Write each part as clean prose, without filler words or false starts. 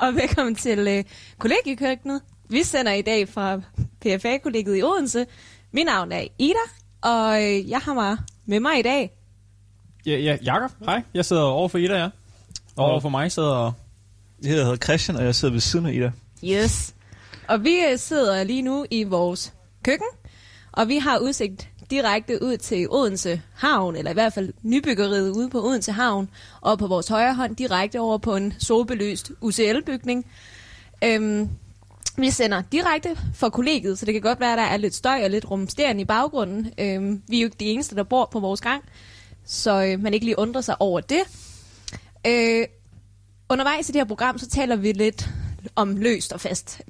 og velkommen til kollegiekøkkenet. Vi sender i dag fra PFA-kollegiet i Odense. Mit navn er Ida, og jeg har mig med mig i dag. Ja, Jakob, hej. Jeg sidder over for Ida, ja. Og over for mig sidder... Jeg hedder Christian, og jeg sidder ved siden af Ida. Yes. Og vi sidder lige nu i vores køkken, og vi har udsigt direkte ud til Odense Havn, eller i hvert fald nybyggeriet ude på Odense Havn, og på vores højre hånd direkte over på en solbelyst UCL-bygning. Vi sender direkte fra kollegiet, så det kan godt være, at der er lidt støj og lidt rumsteren i baggrunden. Vi er jo ikke de eneste, der bor på vores gang, så man ikke lige undrer sig over det. Undervejs i det her program, så taler vi lidt om løst og fast.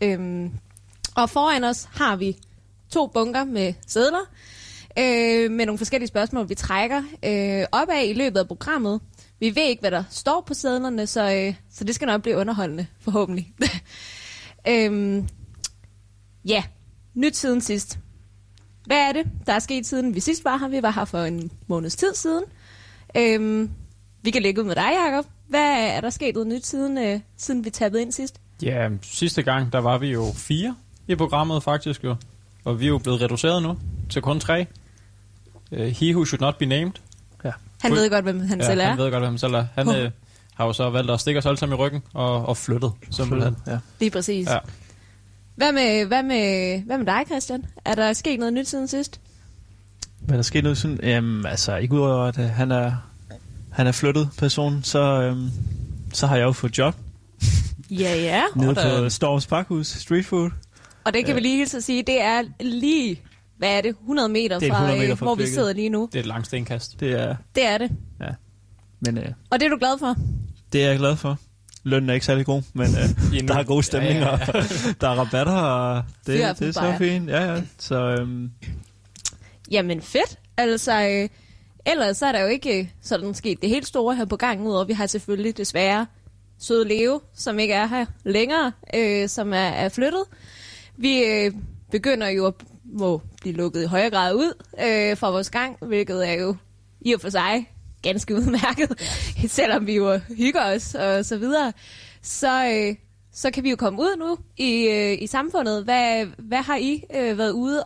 Og foran os har vi 2 bunker med sedler, med nogle forskellige spørgsmål, vi trækker op af i løbet af programmet. Vi ved ikke, hvad der står på sedlerne, så det skal nok blive underholdende, forhåbentlig. Ja, nyt siden sidst. Hvad er det, der er sket siden vi sidst var her? Vi var her for en måneds tid siden. Vi kan lægge ud med dig, Jakob. Hvad er der sket noget nyt siden vi tappede ind sidst? Ja, sidste gang, der var vi jo 4 i programmet faktisk jo. Og vi er jo blevet reduceret nu til kun 3. He who should not be named. Ja. Han ved godt, hvem han selv er. Han ved godt, hvem han selv er. Han har jo så valgt at stikke os alle sammen i ryggen og flyttet. Simpelthen. Ja. Lige præcis. Ja. Hvad med dig, Christian? Er der sket noget nyt siden sidst? Hvad der sket noget siden? Altså, ikke udover, at han er flyttet person, så har jeg jo fået job. Ja, ja. Nede på Storms Parkhus, Street Food. Og det kan vi lige hilse at sige, det er lige, hvad er det, 100 meter fra hvor vi sidder lige nu. Det er et langt stenkast. Det er det. Ja. Men, og det er du glad for? Det er jeg glad for. Lønnen er ikke særlig god, men der er gode stemninger, ja. Der er rabatter, og det er så fint. Ja. Så, Jamen fedt, altså... Ellers så er der jo ikke sådan sket det helt store her på gangen, udover vi har selvfølgelig desværre søde Leo, som ikke er her længere, som er flyttet. Vi begynder jo at må blive lukket i højere grad ud fra vores gang, hvilket er jo i og for sig ganske udmærket, selvom vi jo hygger os og så videre. Så kan vi jo komme ud nu i samfundet. Hvad har I været ude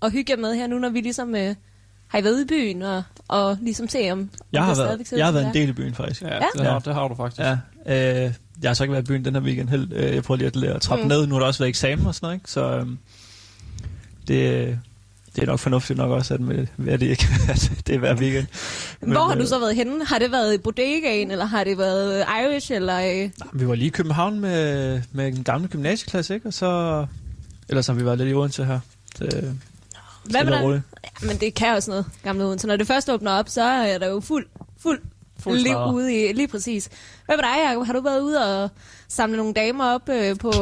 og hygge jer med her nu, når vi ligesom... Har I været i byen og ligesom se om... Jeg har været en del i byen, faktisk. Ja, det har du faktisk. Ja. Jeg har så ikke været i byen den her weekend helt. Jeg prøver lige at trappe ned. Nu har der også været eksamen og sådan noget, ikke? Så det er nok fornuftigt nok også, at det ikke er hver weekend. Men, hvor har du så været henne? Har det været i bodegaen, eller har det været Irish, eller... Nej, vi var lige i København med den gamle gymnasieklasse, ikke? Og så... Ellers har vi været lidt i Odense her. Hvad med dig? Ja, men det kan også noget, gamle Odense. Så når det først åbner op, så er der jo fuld liv ude i, lige præcis. Hvad med dig, Jacob? Har du været ude og samle nogle damer op på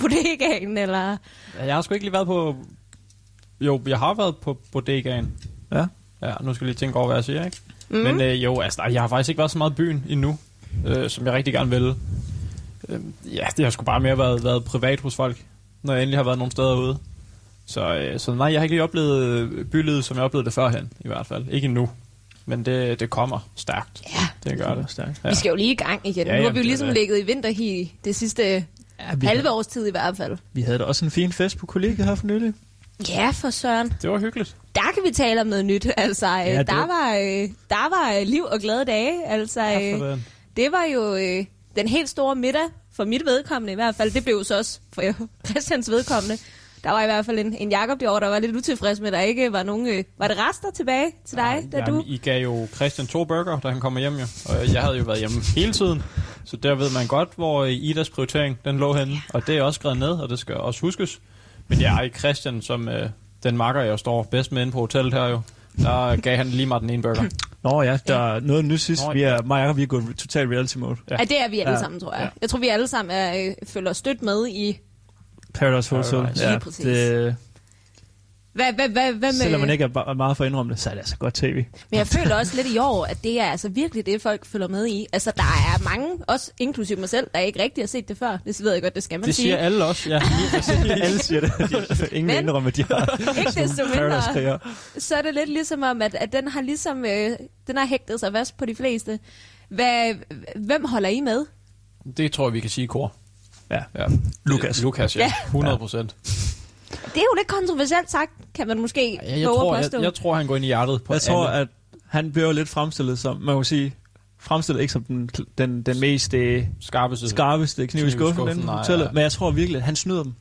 bodegaen, eller? Ja, jeg har sgu ikke lige været på... Jo, jeg har været på bodegaen. Ja, nu skal jeg lige tænke over, hvad jeg siger, ikke? Mm. Men jeg har faktisk ikke været så meget i byen endnu, som jeg rigtig gerne ville. Det har sgu bare mere været privat hos folk, når jeg endelig har været nogle steder ude. Så nej, jeg har ikke lige oplevet bylivet, som jeg oplevede det førhen, i hvert fald. Ikke endnu, men det kommer stærkt. Ja, det gør det. Stærkt. Ja. Vi skal jo lige i gang igen. Nu har vi jo ligesom ligget i vinterhi det sidste halve års tid i hvert fald. Vi havde da også en fin fest på kollegiet her for nylig. Ja, for søren. Det var hyggeligt. Der kan vi tale om noget nyt. Altså, ja, der var liv og glade dage. Altså, det var jo den helt store middag, for mit vedkommende i hvert fald. Det blev så også for Christians vedkommende. Der var i hvert fald en Jakob det år, der var lidt utilfreds med, at der ikke var nogen... Var det rester tilbage til dig, I gav jo Christian 2 burger, da han kom hjem jo. Og jeg havde jo været hjemme hele tiden. Så der ved man godt, hvor Idas prioritering den lå henne. Og det er også skrevet ned, og det skal også huskes. Men jeg er ikke Christian, som den makker, jeg står bedst med inde på hotellet her jo. Der gav han lige mig den ene burger. Nå ja, der er noget nyt sidst. Mig og Jakob, vi er gået total reality mode. Ja, det er vi alle sammen, tror jeg. Ja. Jeg tror, vi alle sammen følger stødt med i... Paradise Hotel. Ja, præcis. Det... Hvad med... Selvom man ikke er meget for at indrømme det, så er det altså godt tv. Men jeg føler også lidt i år, at det er altså virkelig det, folk følger med i. Altså, der er mange, også inklusive mig selv, der ikke rigtig har set det før. Det ved jeg godt, det skal man sige. Det siger alle også, ja. Alle siger det. Ingen vil indrømme, at de har ikke desto mindre. Så er det lidt ligesom om, at den har ligesom... den har hægtet sig fast på de fleste. Hvem holder I med? Det tror jeg, vi kan sige i kor. Ja. Lucas, ja. 100%. Det er jo lidt kontroversielt sagt, kan man måske våge at påstå. Jeg tror, han går ind i hjertet på alle. Jeg tror, at han bliver lidt fremstillet som, man kan sige, fremstillet ikke som den mest skarpeste kniv i skuffen, men jeg tror virkelig, han snyder dem.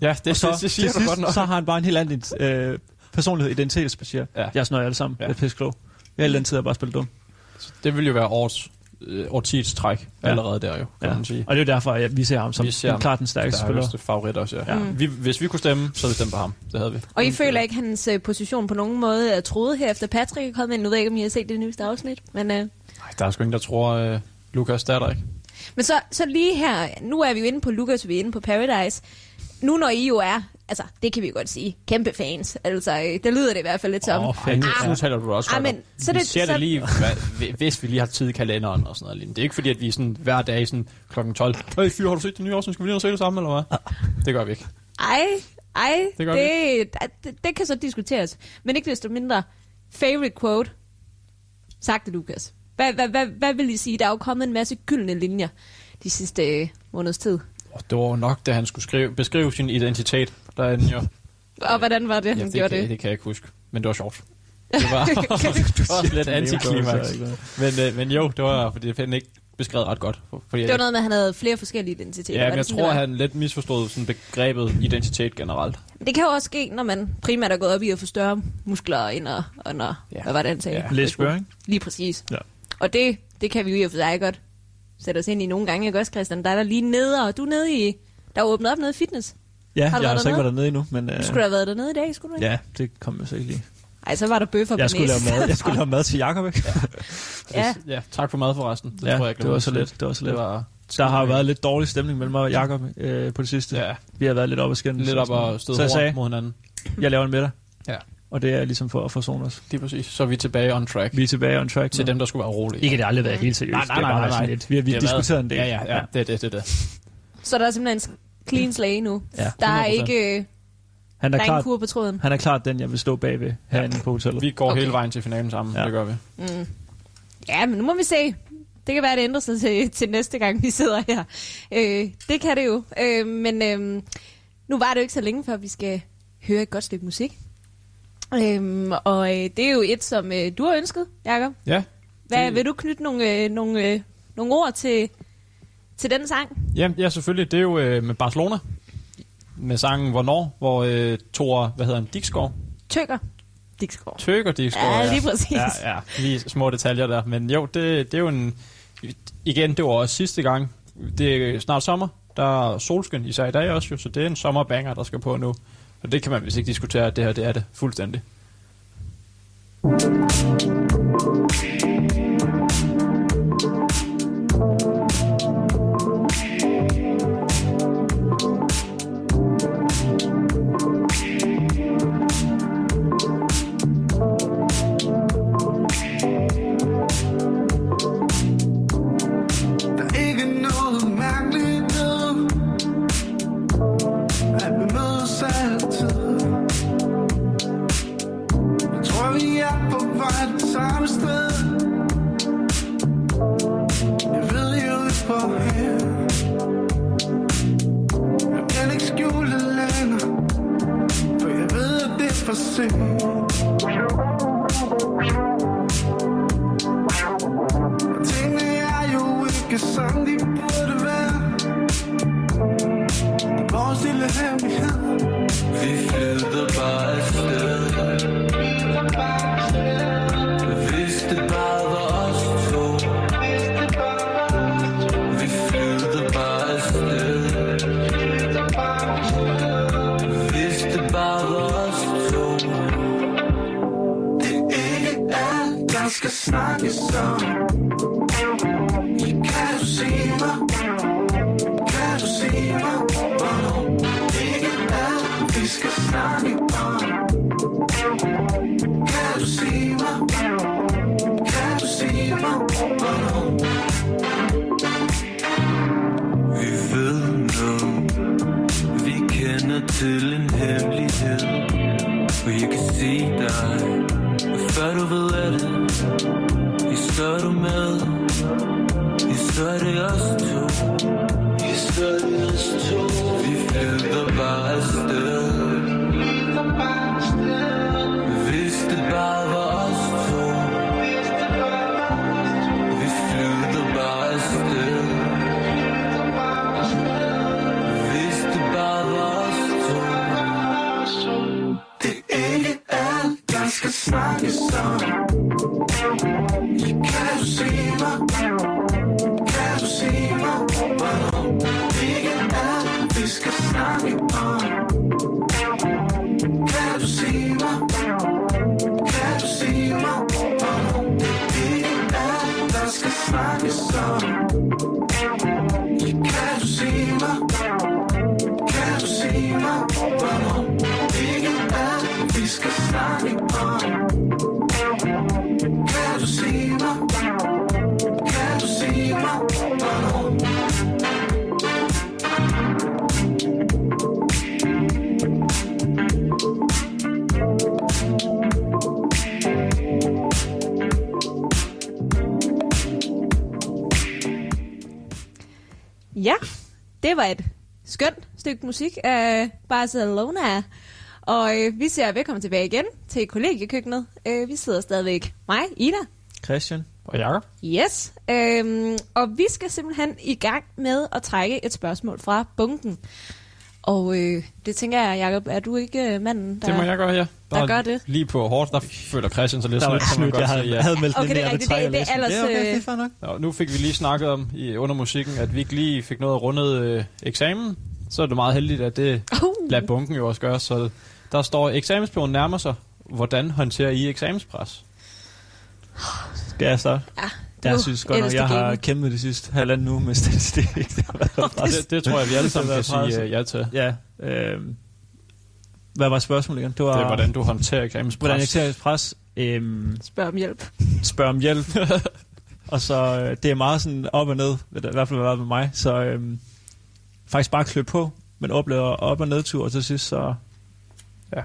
Ja, det siger du godt nok. Så har han bare en helt anden personlighed, identitetsbaser. Ja. Jeg snøjer alle sammen. Ja. Jeg er pisseklog. Jeg er den tid, jeg bare spillet dum. Så det vil jo være årtiets træk allerede der jo, kan man sige. Og det er jo derfor, at vi ser ham som klart den stærkeste spiller. Vi ser favorit også, ja. Hvis vi kunne stemme, så ville vi stemme på ham. Det havde vi. Og I føler ikke, hans position på nogen måde er troet her efter Patrick er kommet ind? Nu ved jeg ikke, om I har set det nyeste afsnit, men... Nej, der er sgu ingen, der tror, Lucas der er der ikke. Men så lige her, nu er vi jo inde på Lucas, vi er inde på Paradise. Nu når I jo er, altså det kan vi godt sige, kæmpe fans. Altså, det lyder det i hvert fald lidt som. Nu taler du også godt. Vi ser det lige, hvis vi lige har tid i kalenderen og sådan noget. Det er ikke fordi, at vi sådan, hver dag sådan, klokken 12. Hey fyr, har du set det nye år, så skal vi lige se det sammen, eller hvad? Det gør vi ikke. Det kan så diskuteres. Men ikke desto mindre, favorite quote, sagde Lucas. Hvad vil I sige? Der er jo kommet en masse gyldne linjer de sidste måneders tid. Det var nok, da han skulle beskrive sin identitet derinde jo. Og hvordan var det, han gjorde det? Det kan jeg ikke huske, men det var sjovt. Det var også lidt antiklimaks. Men jo, det var, fordi det fandt ikke beskrevet ret godt. Det var noget med, at han havde flere forskellige identiteter. Ja, men jeg tror, han lidt misforstod sådan begrebet identitet generelt. Det kan jo også ske, når man primært er gået op i at få større muskler ind og når... Hvad var det, han sagde? Læsbøring. Lige præcis. Ja. Og det kan vi jo i og for sig godt sætte os ind i nogle gange, ikke også, Christian? Der er der lige nede, og du er nede i... Der er åbnet op nede i fitness. Ja, har jeg har så ikke været dernede endnu, men... Du skulle have været dernede i dag, skulle du ikke? Ja, det kom jeg så ikke lige. Ej, så var der bøffer på næsen. Jeg skulle lave mad til Jacob, ikke? Ja, tak for mad forresten. Det var så lidt. Der har været lidt dårlig stemning mellem mig og Jacob på det sidste. Ja. Vi har været lidt op og skændes. Lidt op og støde hårdt mod hinanden. Jeg laver en middag. Ja. Og det er ligesom for at forsone os. Det er præcis. Så er vi tilbage on track. Vi er tilbage on track. Til dem, der skulle være rolige. Ikke, det har aldrig været helt seriøst. Nej. Vi har diskuteret en del. Ja. Det. Så der er simpelthen en clean slate nu. Ja, der er ikke en kur på tråden. Han er klart den, jeg vil stå bagved herinde på hotellet. Vi går hele vejen til finalen sammen. Ja. Det gør vi. Ja, men nu må vi se. Det kan være, det ændrer sig til næste gang, vi sidder her. Det kan det jo. Men nu var det jo ikke så længe, før vi skal høre et godt stykke musik. Det er jo et, som du har ønsket, Jakob. Ja. Vil du knytte nogle ord til den sang? Ja, selvfølgelig. Det er jo med Barcelona. Med sangen Hvornår, hvor Tøger, hvad hedder han, Dixgaard? Tøger Dixgaard. Tøger Dixgaard, ja. Lige præcis. Ja, lige små detaljer der. Men jo, det er jo en... Igen, det var også sidste gang. Det er snart sommer. Der er solskin, især i dag også jo. Så det er en sommerbanger, der skal på nu. Og det kan man vist ikke diskutere, at det her, det er det fuldstændig. I så er det os to. I Ja, det var et skønt stykke musik af Barcelona. Og vi siger velkommen tilbage igen til kollegiekøkkenet. Vi sidder stadigvæk mig, Ida, Christian og Jakob. Yes, og vi skal simpelthen i gang med at trække et spørgsmål fra bunken. Og det tænker jeg, Jakob, er du ikke manden, der... Det må jeg gøre, ja. Der gør det. Lige på hårdt, der føler Christian så lidt snydt. Jeg havde meldt okay, det mere, det er ellers... Okay, fair nok. Nå, nu fik vi lige snakket om under musikken, at vi ikke lige fik noget rundet eksamen. Så er det meget heldigt, at det lader bunken jo også gøre. Så der står, eksamensperioden nærmer sig. Hvordan håndterer I eksamenspres? Skal jeg starte? Ja. Jeg synes godt nok, jeg har kæmpet det sidste halvandet uge med statistik. Det tror jeg, vi alle sammen kan sige ja til. Ja. Hvad var spørgsmålet igen? Det er, hvordan du håndterer eksamenspres. Hvordan eksamenspres? Spørg om hjælp. Spørg om hjælp. Og så, det er meget sådan op og ned, i hvert fald været med mig. Så faktisk bare klø på, men oplever op- og nedtur, og til sidst så... Ja,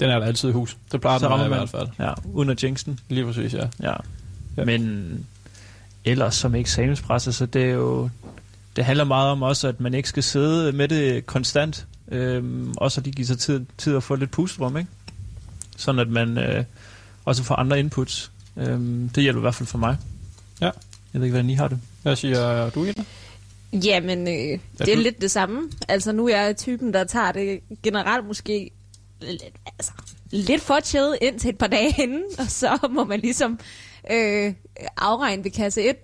den er der altid i hus. Det plejer den i hvert fald. Ja, uden at jinxen. Lige præcis, ja. Ja. Ja. Men ellers som eksamenspresser, så det er jo, det handler meget om også, at man ikke skal sidde med det konstant, også at de giver sig tid at få lidt pusterum, ikke? Sådan at man også får andre inputs. Det hjælper i hvert fald for mig. Ja. Jeg ved ikke, hvordan I har det. Hvad siger du, Ida? Jamen, det er lidt det samme. Altså nu er jeg typen, der tager det generelt måske lidt for chill indtil et par dage inden, og så må man ligesom afregn ved kasse 1,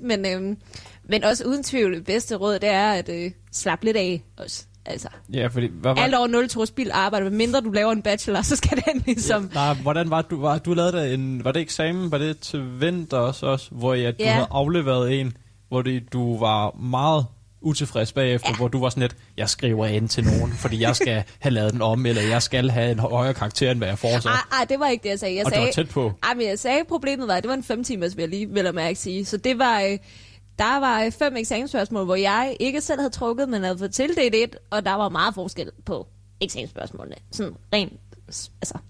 men også uden tvivl det bedste råd, det er at slappe lidt af også. Altså, ja, fordi, alt over 0,2 spild arbejde, hvad mindre du laver en bachelor, så skal den ligesom... Ja, nej, hvordan var du? Du lavede en... Var det eksamen? Var det til vinter også, hvor du havde afleveret en, hvor du var meget utilfreds bagefter, hvor du var sådan lidt, jeg skriver ind til nogen, fordi jeg skal have lavet den om, eller jeg skal have en højere karakter, end hvad jeg foreslår. Nej, det var ikke det, jeg sagde. Jeg sagde, det var tæt på. Ej, men jeg sagde, problemet var, at det var en 5-timers, vil jeg lige vel og mærke sige. Så det var, der var 5 eksamensspørgsmål, hvor jeg ikke selv havde trukket, men havde fået tildelt et, og der var meget forskel på eksamensspørgsmålene. Sådan rent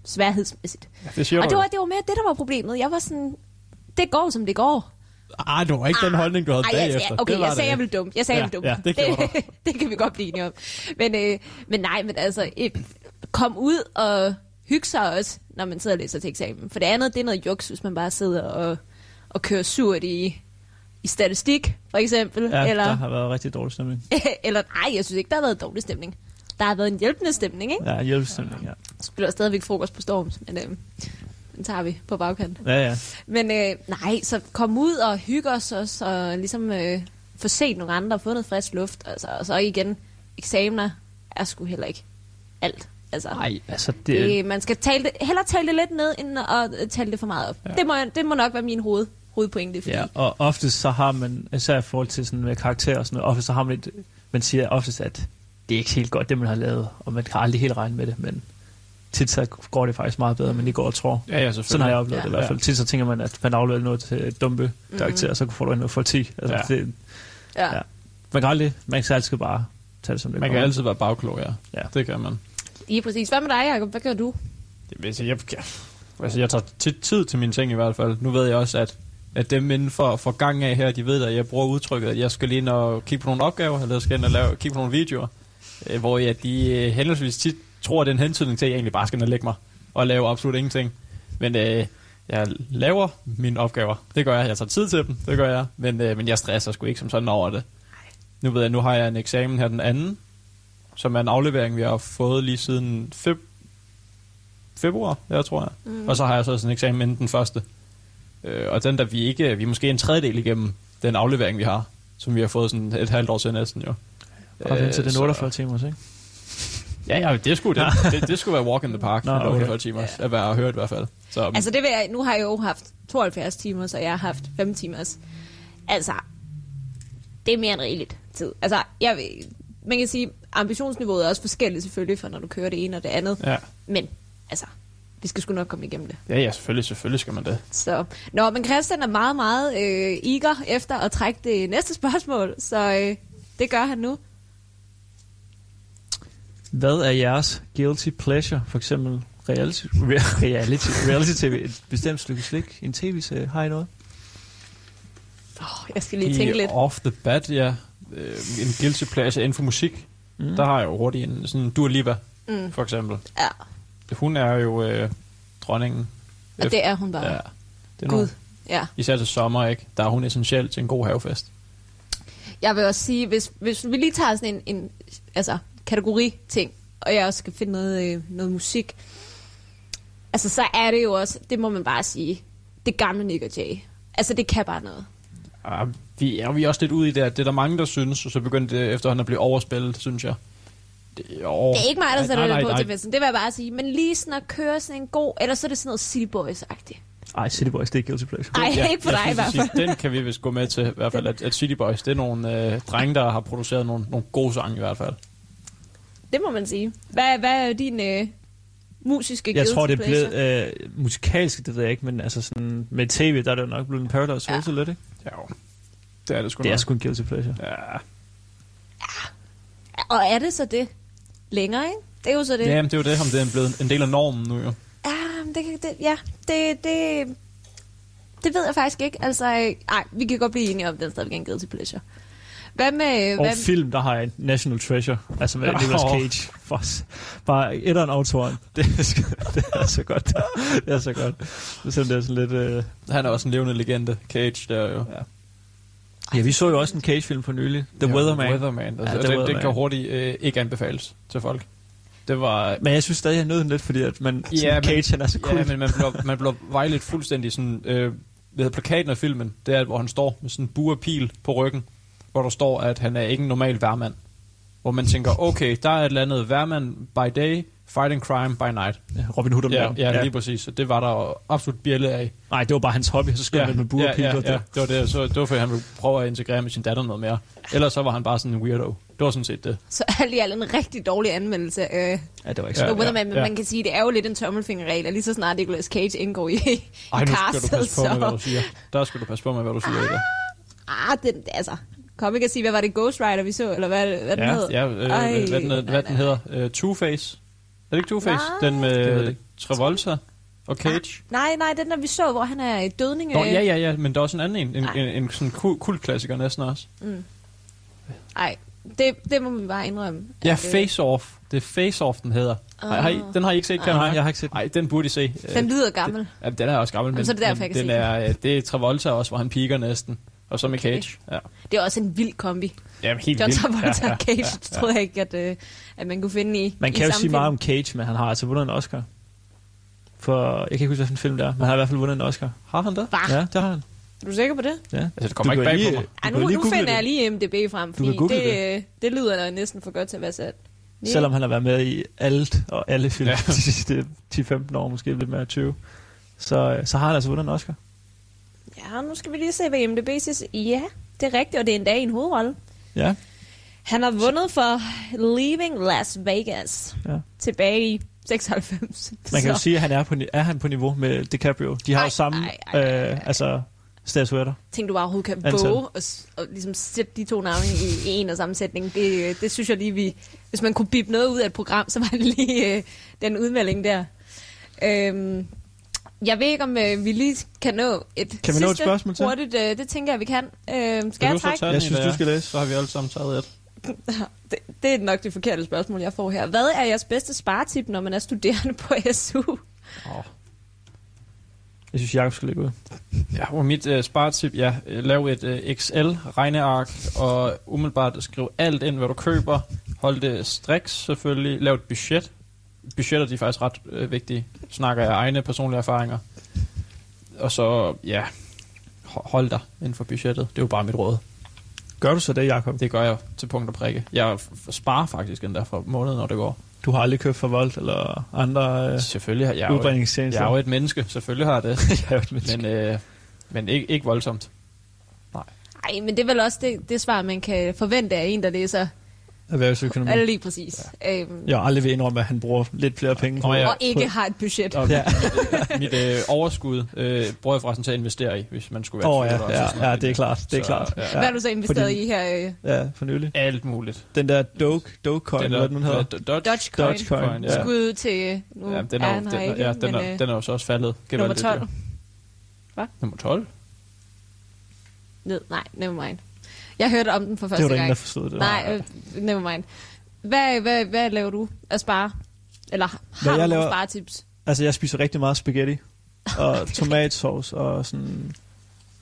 sværhedsmæssigt. Ja, det siger og det var mere det, der var problemet. Jeg var sådan, det går, som det går. Ej, det var ikke den holdning, du havde bagefter. Okay, det var jeg sagde, jeg ville dumt. Ja, det kan vi godt blive enige om. Men kom ud og hygge sig også, når man sidder og læser til eksamen. For det andet, det er noget juks, hvis man bare sidder og kører surt i statistik, for eksempel. Ja, eller, der har været rigtig dårlig stemning. Eller nej, jeg synes ikke, der har været dårlig stemning. Der har været en hjælpende stemning, ikke? Ja, hjælpende stemning, ja. Så spiller stadigvæk frokost på Storms, men... Den tager vi på bagkanten. Ja. Men så kom ud og hygge os, og ligesom få set nogle andre, og få noget frisk luft. Altså, og så igen, eksamener er sgu heller ikke alt. Man skal hellere tale det lidt ned, end at tale det for meget op. Ja. Det må nok være min hovedpointe. Fordi... Ja, og ofte så har man, især i forhold til sådan med karakterer og sådan noget, ofte så har man lidt, man siger oftest, at det er ikke helt godt, det man har lavet, og man kan aldrig helt regne med det, men... Tit så går det faktisk meget bedre, men det går og tror. Ja, sådan har jeg oplevet det i hvert fald. Tit så tænker man, at man afleverer noget til dumpe karakterer, så får du noget for 10. Ja. Man skal altid bare tage det som det. Man kan altid være bagklog, ja. Det kan man. I præcis. Hvad med dig, Jacob? Hvad gør du? Jeg tager tit tid til mine ting i hvert fald. Nu ved jeg også, at at dem inden for gang af her, de ved, at jeg bruger udtrykket, at jeg skal lige ind og kigge på nogle opgaver, eller jeg skal ind og kigge på nogle videoer, hvor jeg de henholdsvis tit tror, det er en hentydning til, at jeg egentlig bare skal nedlægge mig og lave absolut ingenting. Men jeg laver mine opgaver. Det gør jeg. Jeg tager tid til dem. Det gør jeg. Men jeg stresser sgu ikke som sådan over det. Nu ved jeg, nu har jeg en eksamen her den anden, som er en aflevering, vi har fået lige siden februar, jeg tror jeg. Mm. Og så har jeg så sådan en eksamen inden den første. Og den der vi er måske en tredjedel igennem den aflevering, vi har, som vi har fået sådan et halvt år til næsten jo. Og indtil den 48 timers, ikke? Ja, ja, det skulle det skulle være walk in the park. Nå, okay. 48 timer at være hørt i hvert fald. Så, altså det vil jeg, nu har jeg jo haft 72 timer, så jeg har haft 5 timers. Altså det er mere end rigeligt tid. Altså man kan sige ambitionsniveauet er også forskelligt selvfølgelig fra når du kører det ene og det andet. Ja. Men altså vi skal sgu nok komme igennem det. Ja, selvfølgelig skal man det. Så nå, men Christian er meget meget eager efter at trække det næste spørgsmål, så det gør han nu. Hvad er jeres guilty pleasure? For eksempel reality TV, et bestemt stykke slik, en tv-serie, har I noget? Jeg skal lige tænke lidt. Off the bat, ja. En guilty pleasure inden for musik. Mm. Der har jeg jo hurtigt en sådan Dua Lipa, for eksempel. Ja. Hun er jo dronningen. Og det er hun bare. Ja. Det Gud. Ja. Især til sommer, ikke? Der er hun essentiel til en god havefest. Jeg vil også sige, hvis vi lige tager sådan en altså kategori-ting, og jeg også skal finde noget musik, altså så er det jo også, det må man bare sige, det gamle Nick og Jay. Altså det kan bare noget. Ja, vi er også lidt ude i det, at det er der mange, der synes, og så begyndte det efterhånden at blive overspillet, synes jeg. Det er ikke mig, der sætter det på til festen, det vil jeg bare sige. Men lige sådan at køre sådan en god, eller så er det sådan noget City Boys-agtigt. Ej, City Boys, det er guilty pleasure. Ej, ikke for dig i hvert fald. Den kan vi vist gå med til, i hvert fald, at City Boys, det er nogle drenge, der har produceret nogle gode sange i hvert fald. Det må man sige. Hvad er din musiske guilty pleasure? Jeg tror, det er blevet musikalsk, det ved jeg ikke, men altså sådan, med tv, der er det jo nok blevet en Paradise Hotel lidt, ikke? Jo, det er det sgu. Det er sgu en guilty pleasure. Ja. Og er det så det længere, ikke? Det er jo så det. Jamen, det er jo det, om det er blevet en del af normen nu, jo. Det ved jeg faktisk ikke. Altså, nej, vi kan godt blive enige om, den stadigvæk er en guilty pleasure. Hvad med... Og film, der har en National Treasure. Altså med Nicolas Cage. Foss. Bare etteren og toeren. Det er så godt. Det er så godt. Selvom det er sådan lidt... Han er også en levende legende. Cage, der jo. Ja, vi så jo også en Cage-film for nylig. The Weatherman. Altså, ja, det kan hurtigt ikke anbefales til folk. Det var... Men jeg synes stadig, jeg nød den lidt, fordi at man, Cage, han er så cool. Ja, men man bliver vejlet fuldstændig sådan... Ved plakaten af filmen, det er, hvor han står med sådan en buerpil på ryggen, hvor der står, at han er ikke en normal værmand. Hvor man tænker, okay, der er et eller andet værmand by day, fighting crime by night. Ja, Robin Hood om dagen. Ja, lige præcis. Så det var der absolut bjælle af. Nej, det var bare hans hobby, så skød han med buerpiler. Ja, det var det. Så det var, fordi han ville prøve at integrere med sin datter noget mere. Ellers så var han bare sådan en weirdo. Det var sådan set det. Så alt i alt en rigtig dårlig anmeldelse. Det var ikke sådan. Man kan sige, det er jo lidt en tommelfingerregel, lige så snart Nicolas Cage indgår i castet. Der skal du passe på med, hvad du siger. Kom ikke at sige, hvad var det Ghost Rider, vi så? Eller hvad den hed? Hvad den hedder? Two-Face. Er det ikke Two-Face? Den med Travolta og Cage? Nej, den der vi så, hvor han er dødning. Nå, ja, men der er også en anden en. En sådan kultklassiker næsten også. Det må vi bare indrømme. Ja, Face Off. Det er Face Off, den hedder. Den har I ikke set, kan jeg har ikke set. Nej, den burde I se. Den lyder gammel. Ja, den er også gammel, men det er Travolta også, hvor han piker næsten. Og så med Cage, ja. Det er også en vild kombi. Jamen, helt vildt. John Travolta og Cage, tror jeg ikke, at man kunne finde i Man kan jo sige film. Meget om Cage, men han har altså vundet en Oscar. For, jeg kan ikke huske, hvilken film det er, men han har i hvert fald vundet en Oscar. Har han det? Ja, det har han. Er du sikker på det? Ja. Altså, det kommer ikke bag på mig. Nu finder jeg lige IMDb frem, fordi det lyder næsten for godt til at være sat. Yeah. Selvom han har været med i alt og alle film de sidste 10-15 år, måske lidt mere 20. Så har han altså vundet en Oscar. Ja, nu skal vi lige se, hvad IMDb siger. Ja, det er rigtigt, og det er endda i en hovedrolle. Ja. Han har vundet for Leaving Las Vegas tilbage i 96. Man kan jo sige, at han er han på niveau med DiCaprio. De har jo samme statuetter. Tænk, du bare overhovedet kan våge og ligesom sætte de to navne i en og samme sætning. Det synes jeg lige, hvis man kunne bippe noget ud af et program, så var det lige den udmelding der. Jeg ved ikke, om vi lige kan nå et kan vi nå et spørgsmål til? Hurtigt, det tænker jeg, vi kan. Skal jeg trække? Jeg synes, du skal læse. Så har vi alle sammen taget et. Det er nok det forkerte spørgsmål, jeg får her. Hvad er jeres bedste sparetip, når man er studerende på SU? Jeg synes, Jacob skal lægge ud. Ja, og mit sparetip, ja. Lav et Excel-regneark, og umiddelbart skriv alt ind, hvad du køber. Hold det striks, selvfølgelig. Lav et budget. Budgetter, de er faktisk ret vigtige. Snakker jeg egne personlige erfaringer. Og så, ja, hold dig inden for budgettet. Det er jo bare mit råd. Gør du så det, Jacob? Det gør jeg til punkt og prikke. Jeg sparer faktisk endda for måneden, når det går. Du har aldrig købt for Volt eller andre udbringningstjenester? Jeg er jo et menneske. Selvfølgelig har jeg det. Jeg er jo et menneske. Men ikke voldsomt. Nej. Nej, men det er vel også det svar, man kan forvente af en, der læser erhvervsøkonomi. Eller lige præcis. Ja. Jeg har aldrig ved indrømme, at han bruger lidt flere penge på. Og ikke har et budget. Ja. Mit overskud bruger jeg forresten til at investere i, hvis man skulle være det er klart. Det er klart. Ja. Hvad har du så investeret i her? For nylig. Alt muligt. Den der Dogecoin, hvad den hedder? Dogecoin. Ja. Skud til nu. Ja, den er jo så også faldet. Nummer 12. Hvad? Nummer 12? Nej, nevermind. Jeg hørte om den for første gang. Det var der ingen, der forstod det. Nej, nevermind. Hvad laver du at spare? Eller har du nogle sparetips? Altså, jeg spiser rigtig meget spaghetti. Og tomatsauce og sådan...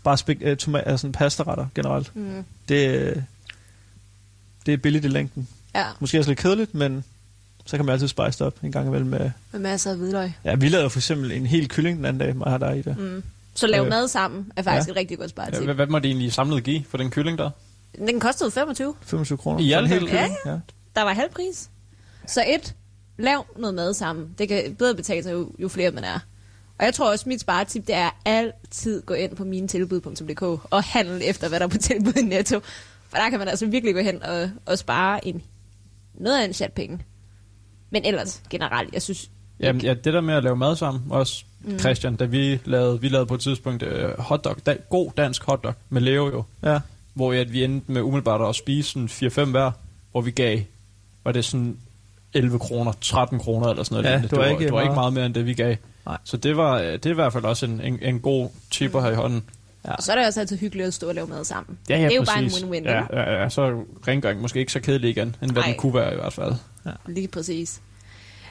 Bare sådan pastaretter generelt. Mm. Det er billigt i længden. Ja. Måske også lidt kedeligt, men... Så kan man altid spice det op en gang imellem med... Med masser af hvidløg. Ja, vi lavede for eksempel en hel kylling den anden dag, mig har der i det. Mm. Så lave mad sammen er faktisk et rigtig godt sparetip. Ja, hvad må det egentlig samlet give for den kylling der? Den kostede 25. 25 kroner. I alt hele kylling? Ja. Der var halv pris. Så lav noget mad sammen. Det kan bedre betale sig, jo flere man er. Og jeg tror også, mit sparetip, det er altid gå ind på minetilbud.dk og handle efter, hvad der er på tilbud i Netto. For der kan man altså virkelig gå hen og spare noget af en chat penge. Men ellers generelt, jeg synes... Jamen, det der med at lave mad sammen, også Christian, da vi lavede på et tidspunkt hotdog, god dansk hotdog med Leo jo, hvor vi endte med umiddelbart at spise sådan 4-5 hver, hvor vi gav, var det sådan 11 kroner, 13 kroner eller sådan noget. Ja, det var ikke meget mere end det, vi gav. Nej. Så det er i hvert fald også en god tipper her i hånden. Ja. Og så er det også altid hyggeligt at stå og lave mad sammen. Ja, det er præcis. Jo bare en win-win. Ja, så rengøring måske ikke så kedelig igen, end hvad den kunne være i hvert fald. Ja. Lige præcis.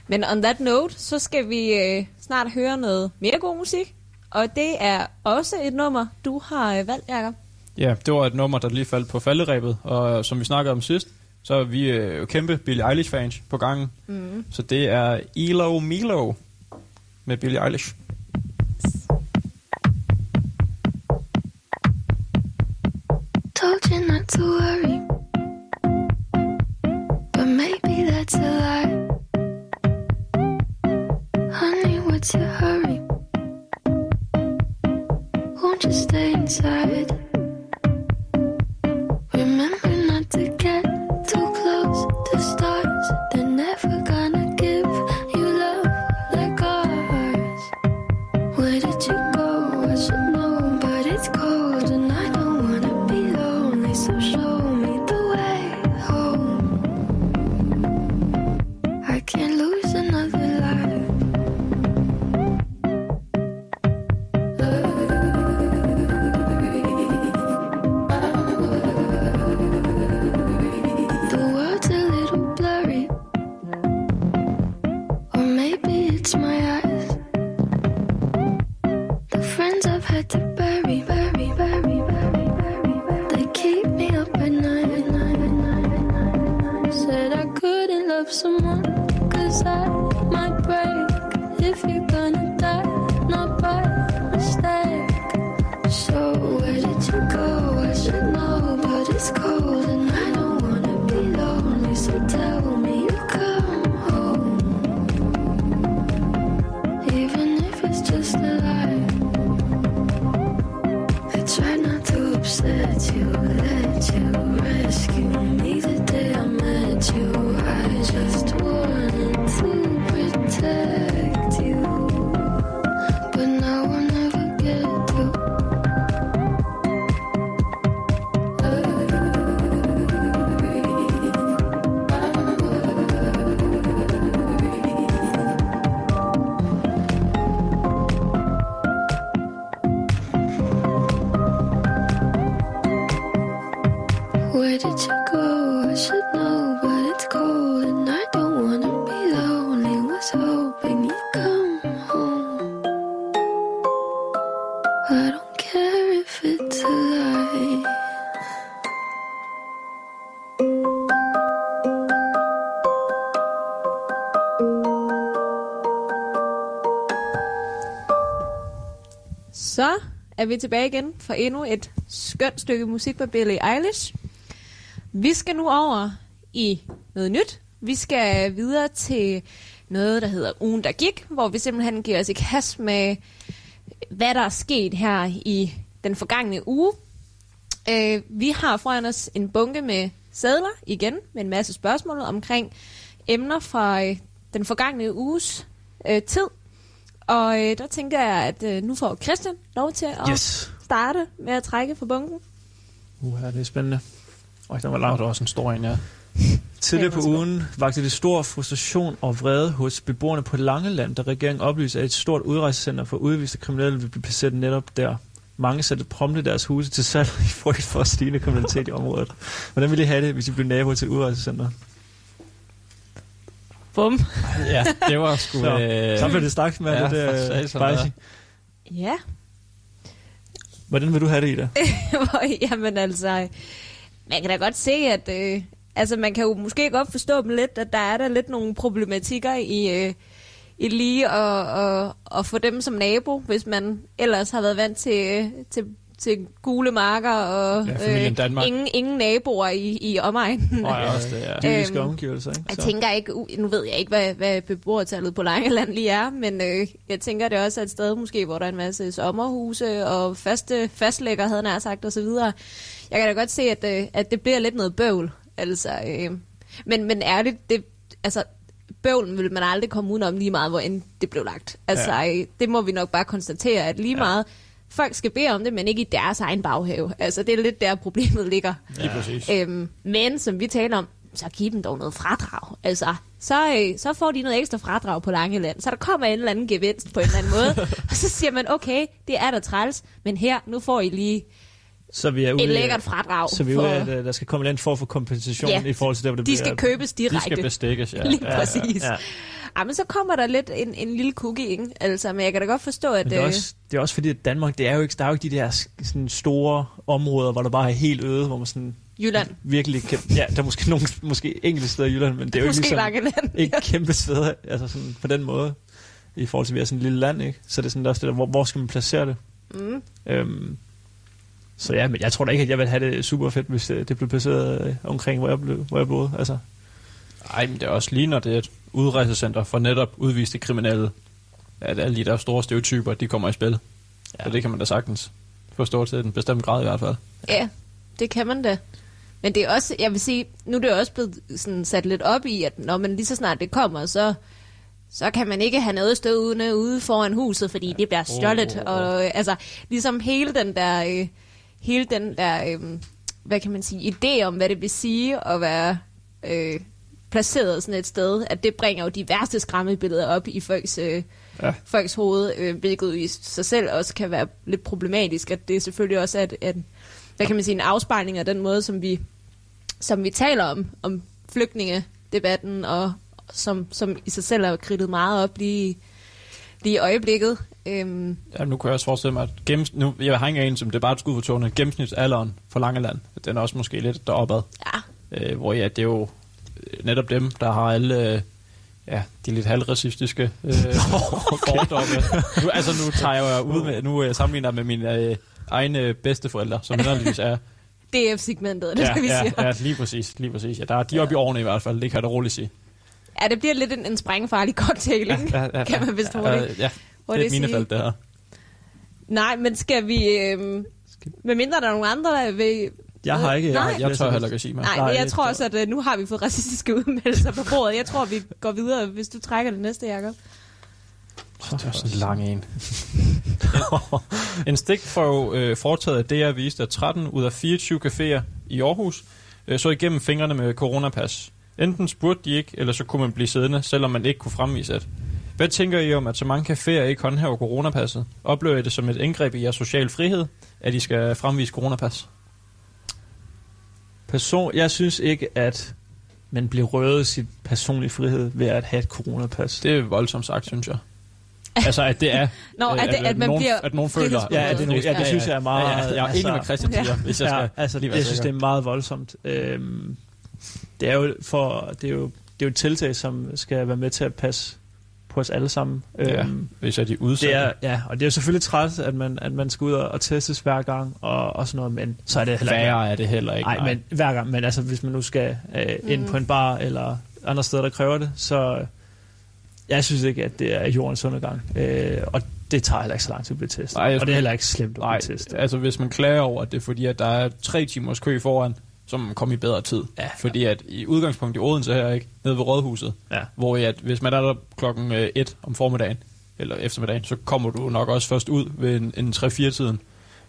Men on that note, så skal vi snart høre noget mere god musik. Og det er også et nummer, du har valgt, Jacob. Ja, det var et nummer, der lige faldt på falderebet. Og som vi snakkede om sidst, så er vi kæmpe Billie Eilish-fans på gangen. Mm. Så det er Elo Milo med Billie Eilish. Told you not to worry, but maybe that's a lie. Honey, what's your hurry? Won't you stay inside? Remember not to get too close to stars. They're never gonna give you love like ours. Where did you go? I should know, but it's cold and I don't wanna be lonely. So show me the way home. I can't lose another life. Protect you. så er vi tilbage igen for endnu et skønt stykke musik fra Billie Eilish. Vi skal nu over i noget nyt. Vi skal videre til noget, der hedder Ugen, der gik, hvor vi simpelthen giver os i kast med, hvad der er sket her i den forgangne uge. Vi har foran os en bunke med sedler igen, med en masse spørgsmål omkring emner fra den forgangne uges tid. Og der tænker jeg, at nu får Christian lov til at starte med at trække fra bunken. Det er spændende. Og der var lavet også en stor en, ja. Tidligere på ugen vakte det stor frustration og vrede hos beboerne på Langeland, da regeringen oplyser, at et stort udrejsecenter for udviste kriminelle vil blive placeret netop der. Mange satte prompte deres huse til salg i frygt for stigende kriminalitet i området. Hvordan ville I have det, hvis I blev naboer til et udrejsecenter? Bum. Ja, det var sgu... Så blev det stærkt med det der spicy. Ja. Hvordan vil du have det, Ida? Jamen altså... Man kan da godt se, at... altså, man kan jo måske godt forstå dem lidt, at der er der lidt nogle problematikker i lige at få dem som nabo, hvis man ellers har været vant til gule marker og ingen naboer i omegnen. Også det, ja. Det er de omgivelser, ikke? Jeg tænker ikke, nu ved jeg ikke, hvad beboertallet på Langeland lige er, men jeg tænker, det også er et sted måske, hvor der er en masse sommerhuse og fastlægger, havde nær sagt, og så videre. Jeg kan da godt se, at det bliver lidt noget bøvl. Altså, men ærligt, det, altså, bøvlen vil man aldrig komme udenom lige meget, hvor end det blev lagt. Altså, det må vi nok bare konstatere, at lige meget folk skal bede om det, men ikke i deres egen baghave. Altså, det er lidt der, problemet ligger. Ja, præcis. Men som vi taler om, så giv dem dog noget fradrag. Altså, så får de noget ekstra fradrag på Langeland. Så der kommer en eller anden gevinst på en eller anden måde. Og så siger man, okay, det er der træls, men her, nu får I lige... Så vi er ude, et lækkert fradrag. Så vi er ude, at der skal komme en form for kompensation i forhold til det, hvor det de bliver... De skal købes direkte. De skal bestikkes, lige præcis. Ja. Men så kommer der lidt en lille cookie, ikke? Altså, men jeg kan da godt forstå, at... Det er også fordi, at Danmark, det er jo ikke, der er jo ikke de der sådan store områder, hvor der bare er helt øde, hvor man sådan... Jylland. Virkelig kæmpe... Ja, der er måske nogle enkelte steder i Jylland, men det er jo ikke ligesom... Ikke kæmpe steder, altså sådan på den måde, i forhold til, at vi er sådan et lille land, ikke? Så det er sådan også det der, hvor skal man placere det? Mm. Så ja, men jeg tror da ikke, at jeg ville have det super fedt, hvis det blev placeret omkring, hvor jeg boede. Altså. Ej, men det er også lige, når det er et udrejsecenter for netop udviste kriminelle, at alle de der store stereotyper, de kommer i spil. Ja. Og det kan man da sagtens forstå til en bestemt grad i hvert fald. Ja, det kan man da. Men det er også, jeg vil sige, nu er det også blevet sådan sat lidt op i, at når man lige så snart det kommer, så kan man ikke have noget stående ude foran huset, fordi det bliver stjålet. Og altså, ligesom hele den der, hvad kan man sige, idé om, hvad det vil sige at være placeret sådan et sted, at det bringer jo de værste skræmmebilleder op i folks hoved, hvilket i sig selv også kan være lidt problematisk, at det selvfølgelig også er, at, hvad kan man sige, en afspejling af den måde, som vi taler om flygtningedebatten, og som i sig selv er kridtet meget op lige i øjeblikket. Ja, nu kan jeg også forestille mig, at jeg har ikke anelse, som det er bare et skud for tårne. Gennemsnitsalderen for Langeland, den er også måske lidt deropad. Ja. Hvor ja, det er jo netop dem, der har alle de lidt halvracistiske fordomme. Nu tager jeg ud med, nu sammenligner jeg med mine egne bedsteforældre, som nødvendigvis er... DF-segmentet, det skal vi sige. Ja, lige præcis. Ja, der er de oppe i årene i hvert fald, det kan jeg da roligt sige. Ja, det bliver lidt en sprængfarlig cocktail, kan man vist roligt. Ja. Det er mine fald, det her. Nej, men skal vi... med mindre der er nogle andre, der vil... Jeg har ikke... Jeg tør heller ikke at sige mig. Nej, jeg tror også, at nu har vi fået racistiske udmeldelser på bordet. Jeg tror, vi går videre, hvis du trækker det næste, Jacob. Det var sådan en lang en. En stikprøve foretaget af DR viste, at 13 ud af 24 caféer i Aarhus så igennem fingrene med coronapas. Enten spurgte de ikke, eller så kunne man blive siddende, selvom man ikke kunne fremvise det. Hvad tænker I om, at så mange caféer ikke håndhæver coronapasset? Oplever I det som et indgreb i jeres social frihed, at I skal fremvise coronapas? Jeg synes ikke, at man bliver røvet sit personlige frihed ved at have et coronapas. Det er voldsomt sagt, synes jeg. Altså, at det er... at nogen føler... Det synes jeg er meget... Jeg er enig med Christian Thier, hvis jeg skal... Jeg synes, det er meget voldsomt. Det er jo et tiltag, som skal være med til at passe... på os alle sammen. Ja, hvis jeg de udsatte. Det er, ja, og det er jo selvfølgelig træls, at man skal ud og testes hver gang og sådan noget, men så er det heller ikke. Værre er det heller ikke. Nej, men hver gang, men altså hvis man nu skal ind på en bar eller andre steder, der kræver det, så jeg synes ikke, at det er jordens undergang. Og det tager heller ikke så lang tid at blive testet. Nej, og det er heller ikke slemt at blive testet. Altså hvis man klager over, at det er fordi, at der er 3 timers kø foran, så man kommer i bedre tid. Ja. Fordi at i udgangspunkt i Odense her, ikke, nede ved Rådhuset, ja, hvor at hvis man er der klokken 1 om formiddagen, eller eftermiddagen, så kommer du nok også først ud ved en 3-4-tiden.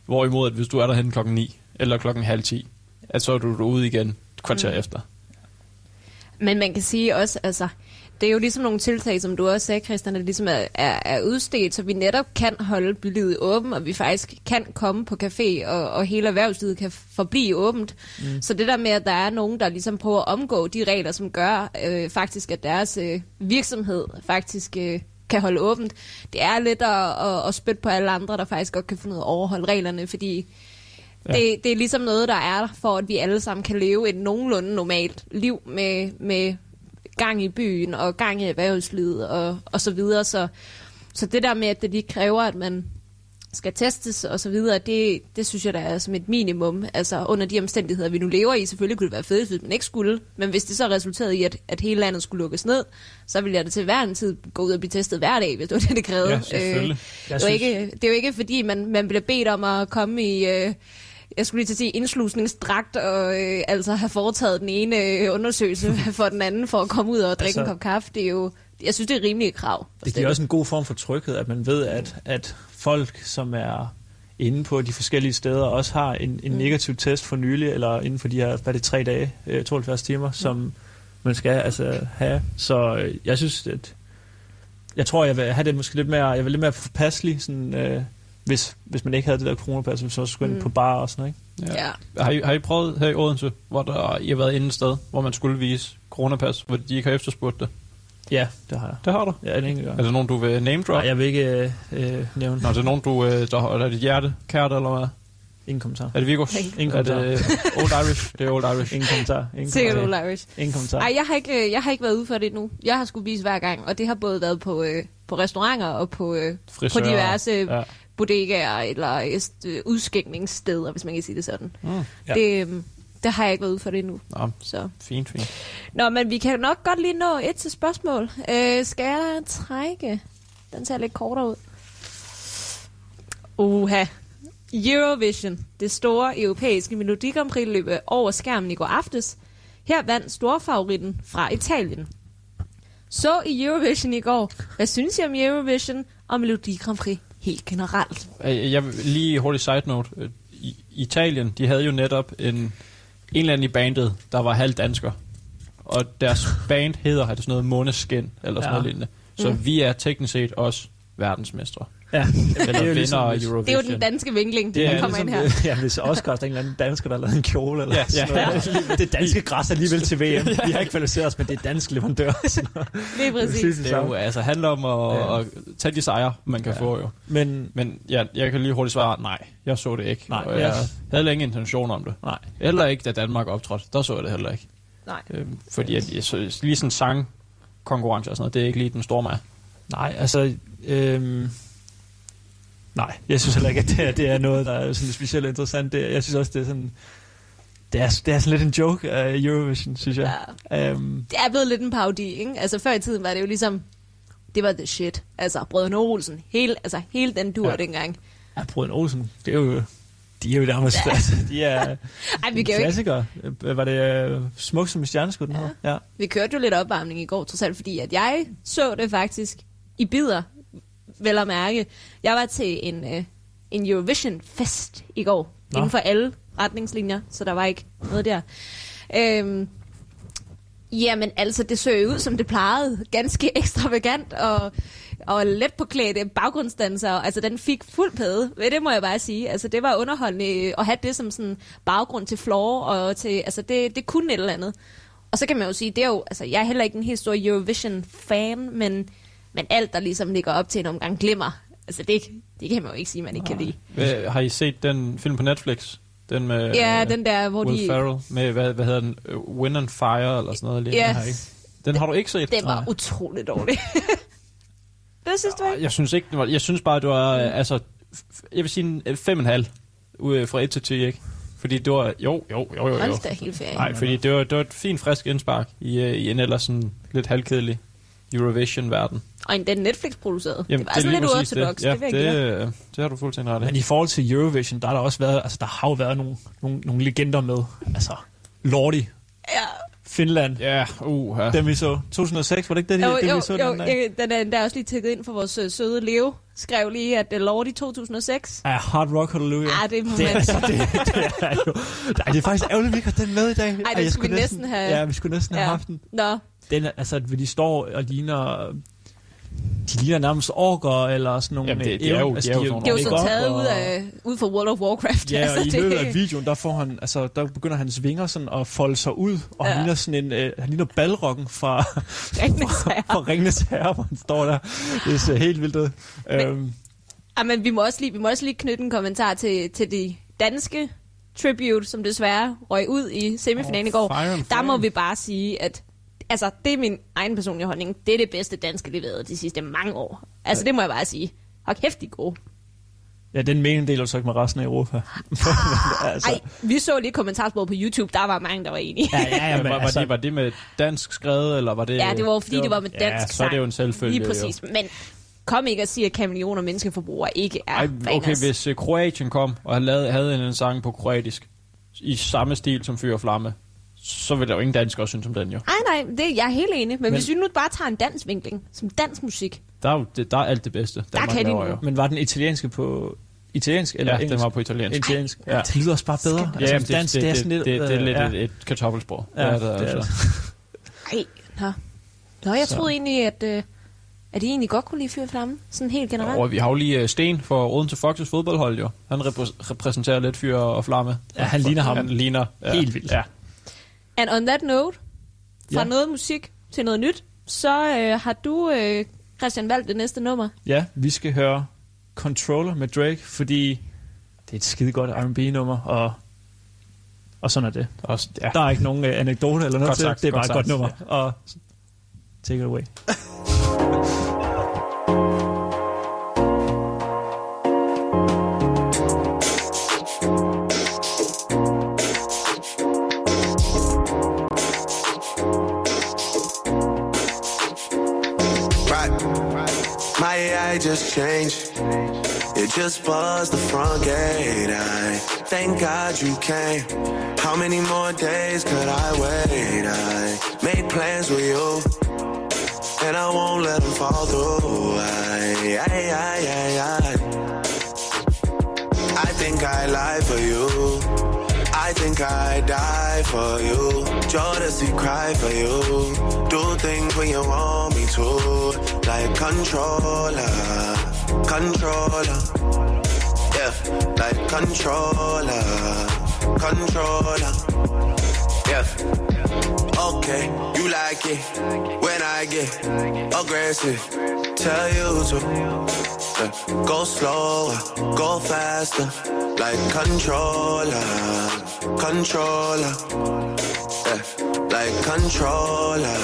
Hvorimod, at hvis du er derhen klokken 9, eller klokken 9:30, at så er du ude igen kvarter efter. Men man kan sige også, altså, det er jo ligesom nogle tiltag, som du også sagde, Christian, der ligesom er udstedt, så vi netop kan holde bylivet åben, og vi faktisk kan komme på café, og hele erhvervslivet kan forblive åbent. Mm. Så det der med, at der er nogen, der ligesom prøver at omgå de regler, som gør faktisk, at deres virksomhed faktisk kan holde åbent, det er lidt at spytte på alle andre, der faktisk godt kan finde ud af at overholde reglerne, fordi ja, det er ligesom noget, der er for, at vi alle sammen kan leve et nogenlunde normalt liv med gang i byen og gang i erhvervslivet og så videre. Så det der med, at det lige kræver, at man skal testes og så videre, det synes jeg, der er som et minimum. Altså under de omstændigheder, vi nu lever i, selvfølgelig kunne det være fedt, hvis man ikke skulle. Men hvis det så resulterede i, at hele landet skulle lukkes ned, så ville jeg da til hver en tid gå ud og blive testet hver dag, hvis det var det, det krævede. Ja, selvfølgelig. Det er jo ikke, fordi man bliver bedt om at komme i jeg skulle lige til at sige indslusningsdragt og altså have foretaget den ene undersøgelse for den anden for at komme ud og drikke en kop kaffe. Det er jo, jeg synes, det er rimelige krav. Det giver også en god form for tryghed, at man ved, at folk, som er inde på de forskellige steder, også har en negativ test for nylig, eller inden for de her, hvad det 3 dage, 72 timer, som man skal altså have. Så jeg synes, at jeg tror, jeg vil have det måske lidt mere, jeg vil lidt mere forpasselig, sådan hvis man ikke havde det der coronapas, så skulle ind på bar og sådan noget, ikke? Ja. Ja. Har I prøvet her i Odense, hvor I har været inde et sted, hvor man skulle vise coronapas, hvor de ikke har efterspurgt det? Ja, det har jeg. Det har du? Ja, det enkelte gang. Er der nogen, du vil name drop? Nej, jeg vil ikke nævne. Nå, er det nogen, der er dit hjerte, kært eller hvad? Ingen kommentar. Er det Vigo's? Ingen kommentar. Er det Old Irish? Det er Old Irish. Ingen kommentar. Sikkert Old Irish. Ingen kommentar. Ej, jeg har ikke været ude for det endnu. Jeg har skulle vise hver gang, og det har både været på restauranter og på diverse bodegaer eller udskænkningssteder, hvis man kan sige det sådan. Mm, ja. Det har jeg ikke været ude for det endnu. Nå, så. Fint. Nå, men vi kan nok godt lige nå et til spørgsmål. Skal jeg trække? Den ser lidt kortere ud. Uha. Eurovision, det store europæiske Melodi Grand Prix, løb over skærmen i går aftes. Her vandt storfavoritten fra Italien. Så i Eurovision i går. Hvad synes I om Eurovision og Melodi Grand Prix helt generelt? Jeg vil lige hurtigt side note. I Italien, de havde jo netop en eller anden i bandet, der var halv dansker. Og deres band hedder sådan noget Måneskin, eller sådan noget lignende. Så vi er teknisk set også verdensmestre. Ja. Eller vinder af Eurovision. Det er jo den danske vinkling, der kommer ligesom ind her. Ja, hvis Oscar er en eller anden dansker, der har lavet en kjole eller sådan noget. Det danske græs alligevel til VM. Vi har ikke kvalificeret os, men det er danske leverandør. Det er præcis. Det er jo, altså, handler om at tage de sejre, man kan få jo. Men ja, jeg kan lige hurtigt svare, nej, jeg så det ikke. Nej, og jeg havde længe intention om det. Nej. Heller ikke, da Danmark optrådte. Der så jeg det heller ikke. Nej. Fordi lige sådan sangkonkurrence og sådan noget, det er ikke lige den store mig. Nej, altså nej, jeg synes heller ikke, at det er noget, der er sådan specielt interessant. Jeg synes også, det er sådan, det er sådan lidt en joke af Eurovision, synes jeg. Ja. Det er blevet lidt en parodi, ikke? Altså før i tiden var det jo ligesom, det var the shit. Altså Brødrene Olsen, hele den dur dengang. Ja, Brødrene Olsen, det er jo, de er jo nærmest, altså, de er klassikere. Var det Smuk som en stjerneskud, den her? Ja. Vi kørte jo lidt opvarmning i går, trods alt, fordi at jeg så det faktisk i bidder. Vel at mærke. Jeg var til en Eurovision-fest i går. Nå. Inden for alle retningslinjer, så der var ikke noget der. Jamen, altså, det så ud, som det plejede. Ganske ekstravagant og let påklædte baggrundsdansere. Altså, den fik fuld pæde. Det må jeg bare sige. Altså, det var underholdende at have det som sådan baggrund til floor og til, altså, det kunne et eller andet. Og så kan man jo sige, det er jo, altså, jeg er heller ikke en helt stor Eurovision-fan, men alt, der ligesom ligger op til en omgang, glimmer. Altså, det kan man jo ikke sige, man ikke kan lide. Har I set den film på Netflix? Den med den der, hvor Will Ferrell med, hvad hedder den? Wind and Fire, eller sådan noget. Yes. Den har du ikke set? Den var utroligt dårlig. Det synes du ikke? Jeg synes ikke, det var, jeg synes bare, du var, altså, jeg vil sige 5,5 fra 1 til 10, ikke? Fordi det var, jo. Hold da helt færdig. Nej, fordi det var et fint, frisk indspark i en ellers sådan lidt halvkedelig Eurovision-verden. Og den Netflix-produceret. Jamen, det var det sådan lidt uorthodox. Ja, det har du fuldstændig ret i. Men i forhold til Eurovision, der har der også været, altså der har jo været nogle legender med. Altså, Lordi. Ja. Finland. Ja, ja. Den vi så. 2006, var det ikke den her? Den der er også lige tækket ind for vores søde Leo. Skrev lige, at det Lordi 2006. Ja, Hard Rock Hallelujah. Ja, det er moment. Det er faktisk ærgerligt, at vi ikke har den med i dag. Ej, det skulle vi næsten have. Ja, vi skulle næsten have haft den. Nå. Den, altså, at de står og ligner... De ligner nærmest orker, eller sådan nogle... Jamen, det er jo sådan noget. Det er jo sådan taget ud fra World of Warcraft. Ja, altså, og i løbet af videoen, der får han... Altså, der begynder hans vinger sådan at folde sig ud, og han ligner sådan en... han ligner balrokken fra... Ringenes Herre, hvor han står der. Det ser helt vildt ud. Men vi må også lige knytte en kommentar til de danske tribute, som desværre røg ud i semifinalen i går. Der må vi bare sige, at... Altså, det er min egen personlige holdning. Det er det bedste danske, vi lavede de sidste mange år. Altså, det må jeg bare sige. Og kæft, de er gode. Ja, den mening deler så ikke med resten af Europa. Altså. Ej, vi så lige kommentarsporet på YouTube. Der var mange, der var enige. Ja, men altså... var det med dansk skrevet, eller var det... Ja, det var fordi, det var med dansk sang. Ja, så er det jo en selvfølgelig. Lige præcis, jo. Men... Kom ikke og sige, at kamillioner menneskeforbrugere ikke er... Ej, okay, hvis Kroatien kom, og havde en sang på kroatisk, i samme stil som Fyr og Flamme, så vil der jo ingen danskere synes om den, jo. Nej, jeg er helt enig. Men hvis vi nu bare tager en dansvinkling, som dansmusik... Der er alt det bedste. Der kan de nu. Jo. Men var den italienske på... Italiensk eller engelsk? Den var på italiensk. Ja. Det lyder også bare bedre. Ja, altså, jamen, det er sådan lidt... Det er lidt et kartoffelsprog. Ja, det er det. Ej, nå. Nå, jeg troede egentlig, at... Er de egentlig godt kunne lide Fyr Flamme? Sådan helt generelt? Og vi har jo lige Sten for Odense Foxes fodboldhold, jo. Han repræsenterer lidt Fyr og Flamme. Ja, han ligner ham. Han ligner helt vildt. Ja. And on that note, fra noget musik til noget nyt, så har du, Christian, valgt det næste nummer. Ja, vi skal høre Controller med Drake, fordi det er et skidegodt R&B-nummer, og sådan er det. Også, ja. Der er ikke nogen anekdote eller noget til, det er bare et godt nummer. Ja. Og take it away. Just changed. It just buzzed the front gate. I thank God you came. How many more days could I wait? I made plans with you, and I won't let them fall through. I think I lie for you. I think I die for you. Jodeci cry for you. Do things when you want me to. Like controller, yeah. Like controller, yeah. Okay, you like it when I get aggressive. Tell you to go slower, go faster. Like controller, yeah. Like controller.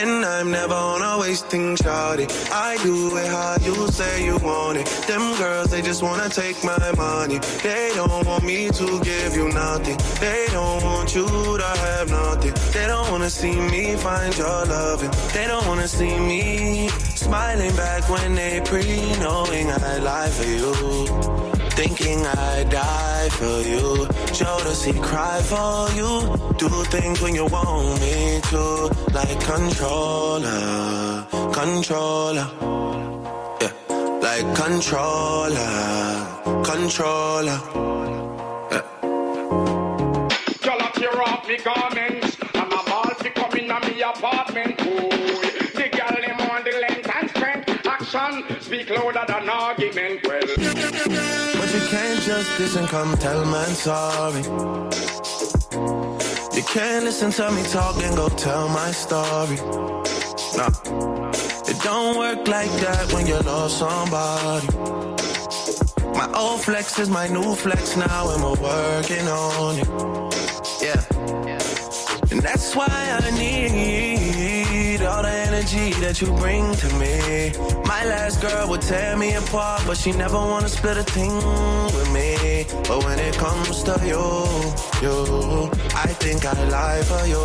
And I'm never on a wasting shawty. I do it how you say you want it. Them girls, they just wanna take my money. They don't want me to give you nothing. They don't want you to have nothing. They don't wanna see me find your loving. They don't wanna see me smiling back when they pre-knowing I lie for you. Thinking I die for you. Jodeci cry for you. Do things when you want me to. Like controller, yeah. Like controller, yeah. Y'all have tear off me garments, and I'm all to come in on me apartment. Ooh, the girl them on the length and strength. Action, speak louder than argument. Well, you can't just listen, come tell me I'm sorry. You can't listen to me talk and go tell my story. No, it don't work like that when you love somebody. My old flex is my new flex now and we're working on it. Yeah, and that's That's why I need all the energy that you bring to me. My last girl would tear me apart, but she never wanna split a thing with me. But when it comes to you, I think I lie for you.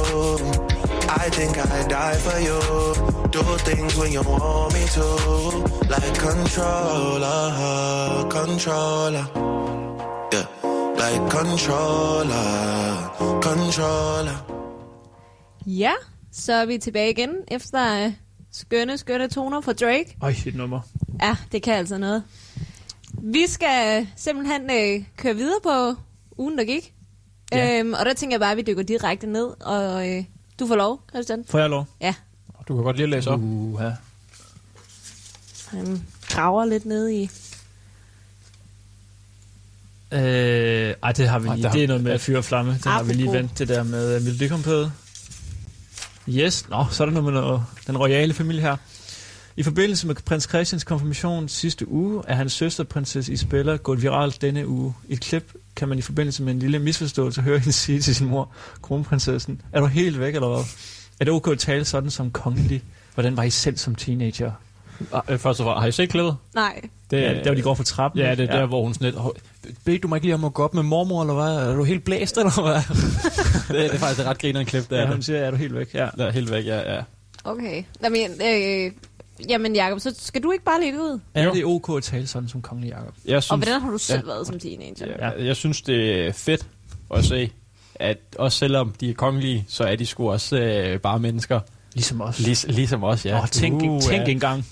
I think I'd die for you. Do things when you want me to. Like controller. Yeah, like controller. Ja, så er vi tilbage igen efter skønne toner fra Drake. Ej, shit nummer. Ja, det kan altså noget. Vi skal simpelthen køre videre på ugen, der gik. Ja. Og der tænker jeg bare, at vi dykker direkte ned og... Du får lov, Christian. Får jeg lov? Ja. Du kan godt lige læse op. Ja. Han graver lidt nede i... det har vi lige. Det er noget med at fyre flamme. Det har vi lige vendt, det der med melodikompædet. Yes. Nå, så er der noget med noget, den royale familie her. I forbindelse med prins Christians konfirmation sidste uge, er hans søster, prinsesse Isabella, gået viralt denne uge. I et klip kan man i forbindelse med en lille misforståelse høre hende sige til sin mor, kronprinsessen, er du helt væk eller hvad? Er det okay at tale sådan som kongelig? Hvordan var I selv som teenager? Først og fremmest, har I set klippet? Nej. Det er der, hvor de går for trappen. Ja, det er der, hvor hun sådan lidt, bed du mig ikke lige om at gå op med mormor, eller hvad? Er du helt blæst, eller hvad? det er faktisk et ret grinerende klip, der. Ja, hun siger, er du helt væk? Ja, der er helt væk, ja. Okay. Jamen Jakob, så skal du ikke bare lægge ud? Ja, det er okay at tale sådan som kongelig, Jakob. Og hvordan har du selv været som teenager? Ja. Jeg synes, det er fedt at se, at også selvom de er kongelige, så er de sgu også bare mennesker. Ligesom os. Ligesom os, ja. Tænk engang.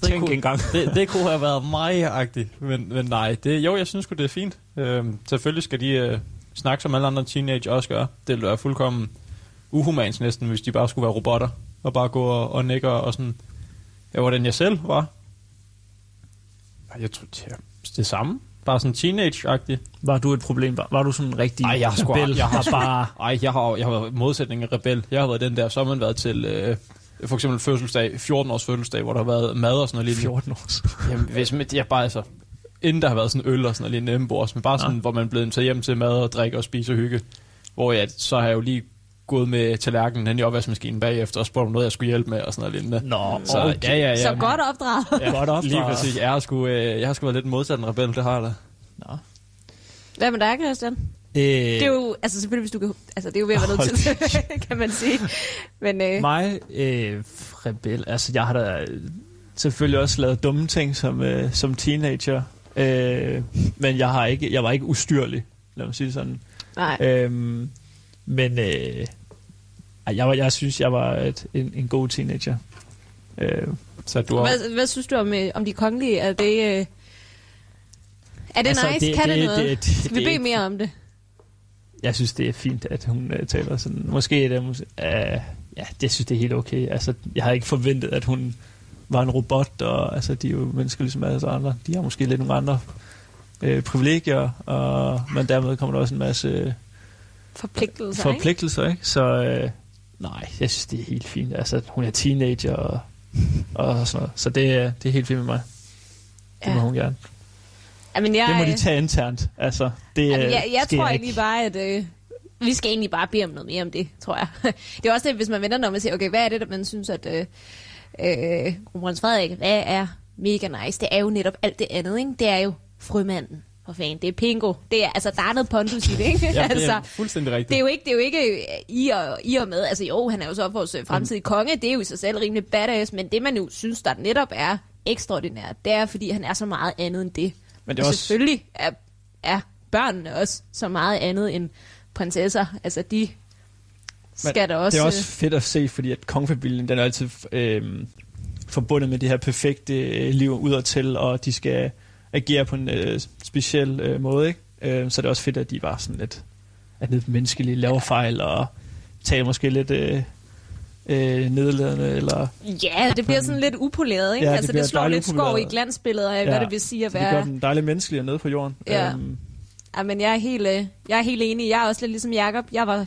Det kunne have været mig-agtigt, men nej. Jeg synes sgu, det er fint. Selvfølgelig skal de snakke, som alle andre teenager også gør. Det ville være fuldkommen uhumans næsten, hvis de bare skulle være robotter og bare gå og nikke og sådan... Hvordan jeg selv var. Jeg tror, det samme. Bare sådan teenage-agtigt. Var du et problem? Var du sådan en rigtig rebel? Jeg har været modsætningen af rebel. Jeg har været den der, så har man været til for eksempel fødselsdag, 14 års fødselsdag, hvor der har været mad og sådan noget lige. 14 års? Jamen, bare altså, inden der har været sådan øl og sådan noget lige nembords, men bare sådan, hvor man blev taget hjem til mad og drikke og spise og hygge. Hvor så har jeg jo lige gået med tallerkenen hen i opvaskemaskinen bagefter og spurgte om noget, jeg skulle hjælpe med og sådan noget lignende. Nå, så, okay. Ja. Så godt opdraget. Ja, godt opdraget. Lige præcis. Jeg har sgu været lidt modsat en rebel, det har jeg da. Nå. Hvad med dig, Christian? Det er jo, altså selvfølgelig, hvis du kan... Altså, det er jo ved at være nødt til, kan man sige. Men, mig? Rebel? Altså, jeg har da selvfølgelig også lavet dumme ting som teenager. Men jeg var ikke ustyrlig, lad mig sige sådan. Nej. Men jeg synes, jeg var en god teenager. Så du har... Hvad synes du om de kongelige? Er det, altså, nice? Kan det noget? Skal vi bede mere om det? Jeg synes, det er fint, at hun taler sådan. Måske er det... jeg synes, det er helt okay. Altså, jeg har ikke forventet, at hun var en robot. Og, altså, de er jo mennesker ligesom alle andre. De har måske lidt nogle andre privilegier. Men dermed kommer der også en masse... Forpligtelser, ikke? Så nej, jeg synes, det er helt fint. Altså, hun er teenager og sådan noget. Så det er helt fint med mig. Det må hun gerne. Jamen, det må de tage internt. Altså, det jeg tror egentlig bare, at vi skal egentlig bare bede om noget mere om det, tror jeg. Det er også det, hvis man vender, når man siger, okay, hvad er det, man synes, at Kronprins Frederik, hvad er mega nice? Det er jo netop alt det andet, ikke? Det er jo frømanden. For fanden, det er pingo. Det er, altså, der er noget pondus i det, ikke? Ja, det er fuldstændig rigtigt. Det er jo ikke i og med, altså jo, han er jo så vores fremtidige konge, det er jo i sig selv rimelig badass, men det man jo synes, der netop er ekstraordinært, det er, fordi han er så meget andet end det. Men det er også... selvfølgelig er børnene også så meget andet end prinsesser, altså de skal men da også... Det er også fedt at se, fordi at kongefamilien, den er altid forbundet med det her perfekte liv ud og til, og de skal... agerer på en speciel måde, ikke? Så det er også fedt, at de var sådan lidt, at lidt menneskelige, laver fejl og taler måske lidt nedladende, eller... Ja, det bliver sådan lidt upoleret, ikke? Ja, altså det slår lidt skov i glansbilleder af, hvad det vil sige at være... Det gør den dejlige menneskelige nede på jorden. Ja, men jeg er helt enig. Jeg er også lidt ligesom Jakob. Jeg var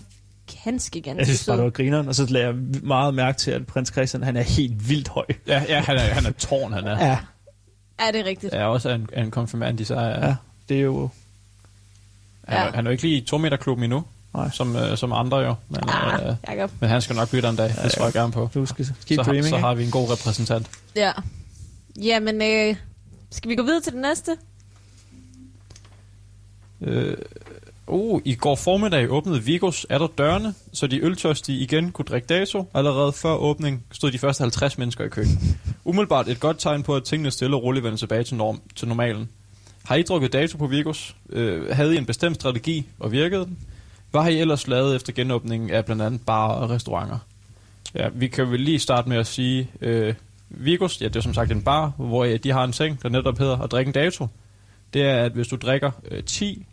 ganske jeg synes bare, det var grineren, og så lagde jeg meget mærke til, at prins Christian, han er helt vildt høj. Ja, han er tårn, han er. Ja. Er det rigtigt? Ja, også en konfirmand, de så er... Ja, det er jo... Han er jo ikke lige i 2-meter-klubben endnu. som andre jo. Men, men han skal nok blive der en dag, det tror jeg gerne på. Så har vi en god repræsentant. Ja. Ja, men skal vi gå videre til det næste? I går formiddag åbnede Vigo's atter dørene, så de øltørstige igen kunne drikke dato. Allerede før åbning stod de første 50 mennesker i køen. Umiddelbart et godt tegn på, at tingene stille og roligt vendte tilbage til normalen. Har I drukket dato på Vigo's? Havde I en bestemt strategi, og virkede den? Hvad har I ellers lavet efter genåbningen af blandt andet barer og restauranter? Ja, vi kan vel lige starte med at sige, Vigo's, ja, det er som sagt en bar, hvor de har en seng, der netop hedder at drikke en dato. Det er, at hvis du drikker 10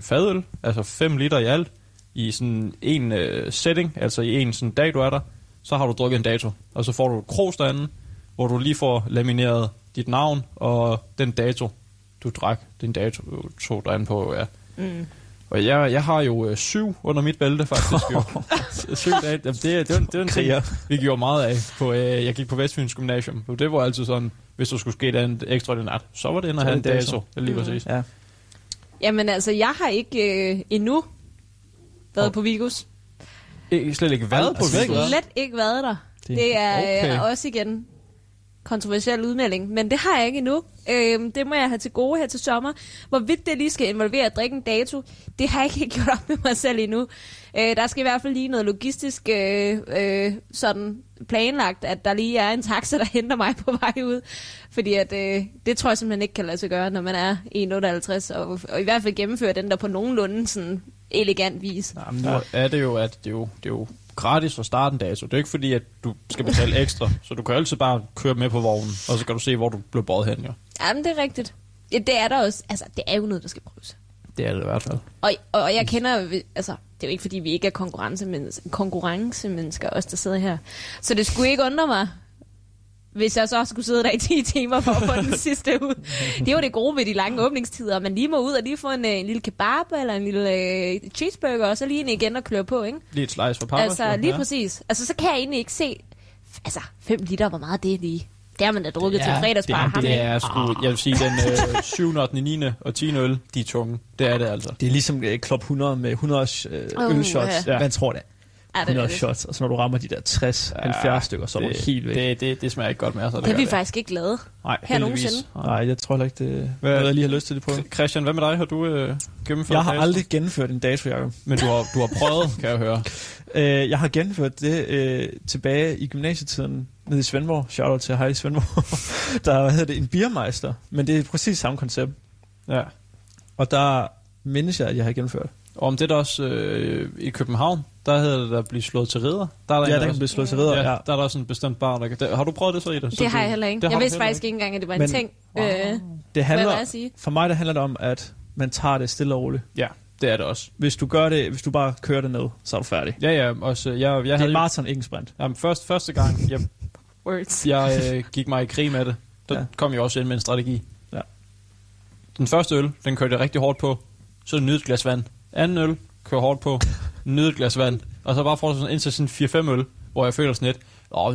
fadøl, altså 5 liter i alt, i sådan en setting, altså i en sådan dag, du er der, så har du drukket en dato. Og så får du et krog derinde, hvor du lige får lamineret dit navn og den dato, du drak, den dato, du tog derinde på, ja. Mm. Og jeg har jo 7 under mit bælte, faktisk. 7 dage, det er en ting, vi gjorde meget af. Jeg gik på Vestfyns Gymnasium, og det var altid sådan, hvis der skulle ske et ekstraordinært, så var det ind at have en dato, lige præcis. Ja. Jamen altså, jeg har ikke endnu været på Vigo's. Slet ikke været på Vigo's? Slet ikke været der. Det er også igen kontroversiel udmelding, men det har jeg ikke endnu. Det må jeg have til gode her til sommer. Hvorvidt det lige skal involvere at drikke en dato, det har jeg ikke gjort op med mig selv endnu. Der skal i hvert fald lige noget logistisk sådan planlagt, at der lige er en taxa, der henter mig på vej ud. Fordi at, det tror jeg simpelthen ikke kan lade sig gøre, når man er 1,58 og i hvert fald gennemfører den der på nogenlunde sådan elegant vis. Jamen, nu er det jo, at det er jo gratis for starten dag, så det er ikke fordi, at du skal betale ekstra, så du kan altid bare køre med på vognen, og så kan du se, hvor du blev båret hen, jo. Jamen, det er rigtigt. Ja, det er der også. Altså, det er jo noget, der skal prøves. Det er det i hvert fald. Og jeg kender, altså, det er jo ikke fordi, vi ikke er konkurrencemennesker, os der sidder her. Så det skulle ikke undre mig, hvis jeg så også skulle sidde der i 10 timer for at få den sidste ud. Det er jo det gode ved de lange åbningstider, man lige må ud og lige få en lille kebab eller en lille cheeseburger, og så lige ind igen og kløre på, ikke? Lige et slice for pappers. Altså, lige præcis. Altså, så kan jeg egentlig ikke se, altså, 5 liter, hvor meget det er lige. Det har man da drukket til fredagsbar. Det er sgu, jeg vil sige, den 7. og 9. og 10. øl, de er tunge. Det er det altså. Det er ligesom Klub 100 med 100 ølshots. Man tror det. 100 shots, og så når du rammer de der 60-70 stykker, så er du helt væk. Det smager ikke godt med. Så det har vi faktisk ikke lavet. Nej, her nogensinde. Nej, jeg tror ikke, det er noget, jeg lige har lyst til det på. Christian, hvad med dig? Har du gennemført? Jeg har aldrig gennemført en dato, Jacob. Men du har prøvet, kan jeg høre. Jeg har gennemført det tilbage i gymnasietiden nede i Svendborg. Shoutout til hej i Svendborg. Der hedder det en biermeister, men det er præcis samme koncept. Ja. Og der mindes jeg, at jeg har gennemført. Og om det er også i København, der hedder det at blive slået til ridder. Der kan blive slået til ridder. Ja, der er også en bestemt bar. Har du prøvet det så, Ida? Det har jeg heller ikke. Jeg vidste faktisk ikke engang, at det var en ting. Wow. Det handler, for mig der handler det om, at man tager det stille og roligt. Ja, det er det også. Hvis du gør det, hvis du bare kører det ned, så er du færdig. Ja, også. Jeg havde maraton, ikke sprint. Jamen, første gang, jeg gik mig i krig med det. Der kom jeg også ind med en strategi. Ja. Den første øl, den kørte jeg rigtig hårdt på. Så nyt et glas vand. Anden øl, kører hårdt på. Nyde et glas vand, og så bare får sådan ind til sådan 4-5 øl, hvor jeg føler sådan lidt,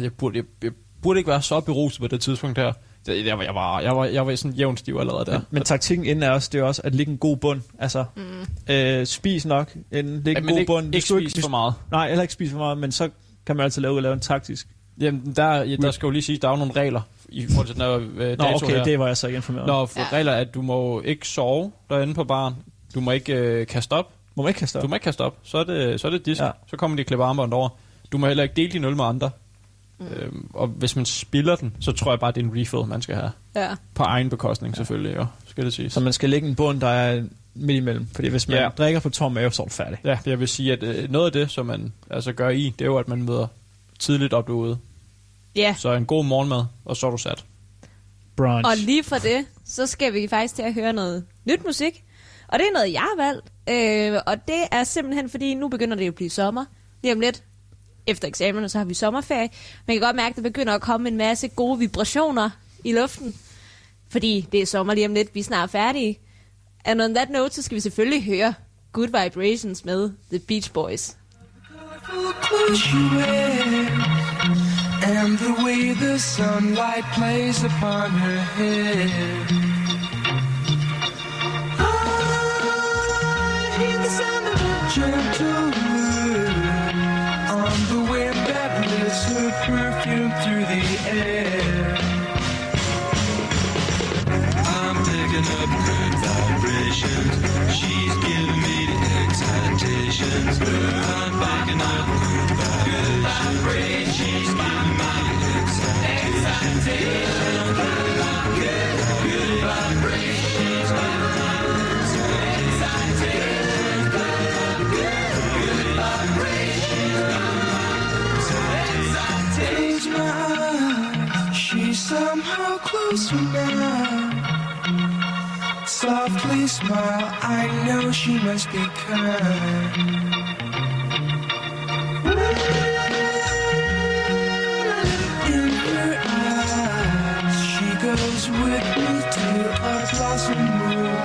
jeg burde ikke være så beruset på det tidspunkt her. Jeg var sådan jævnt stiv allerede der. Men taktikken inden er også, det er også at ligge en god bund. Altså, spis nok, inden ligge en god bund. Ikke spise for meget. Nej, heller ikke spise for meget, men så kan man altid lave en taktisk. Jamen, der skal jo lige sige, der er jo nogle regler i forhold til den her dato. Nå, okay, her. Det var jeg så ikke informeret. Nå, regler er, at du må ikke sove derinde på baren. Du må ikke kaste op. Du må ikke kaste op. Så er det disk. Ja. Så kommer de og klipper armbånd over. Du må heller ikke dele din øl med andre. Mm. Og hvis man spiller den, så tror jeg bare, det er en refill, man skal have. Ja. På egen bekostning selvfølgelig, jo, skal det siges. Så man skal lægge en bund, der er midt imellem. Fordi hvis man drikker på tom mave, så er du færdig. Ja, jeg vil sige, at noget af det, som man altså gør i, det er jo, at man møder tidligt op derude. Ja. Så en god morgenmad, og så er du sat. Brunch. Og lige fra det, så skal vi faktisk til at høre noget nyt musik. Og det er noget, jeg har valgt. Og det er simpelthen, fordi nu begynder det at blive sommer. Lige om lidt efter eksamen, så har vi sommerferie. Man kan godt mærke, at der begynder at komme en masse gode vibrationer i luften. Fordi det er sommer lige om lidt. Vi er snart færdige. And on that note, så skal vi selvfølgelig høre Good Vibrations med The Beach Boys. And the way the sunlight plays upon her head. Gentle the air. I'm picking up good vibrations. She's giving me the excitations. I'm picking up good vibrations. She's giving me the excitations. Good vibrations. Excitations. Good vibrations. Takes my eyes, she's somehow closer now. Softly smile, I know she must be kind. In her eyes, she goes with me to a blossom moon.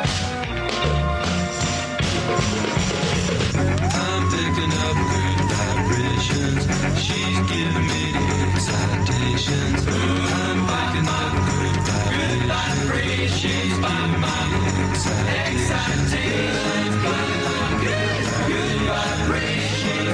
I'm picking up good vibrations. She's giving me the excitations. I'm picking up good vibrations. She's giving me the excitations. Good vibrations. Excitations. Good vibrations. Vibrations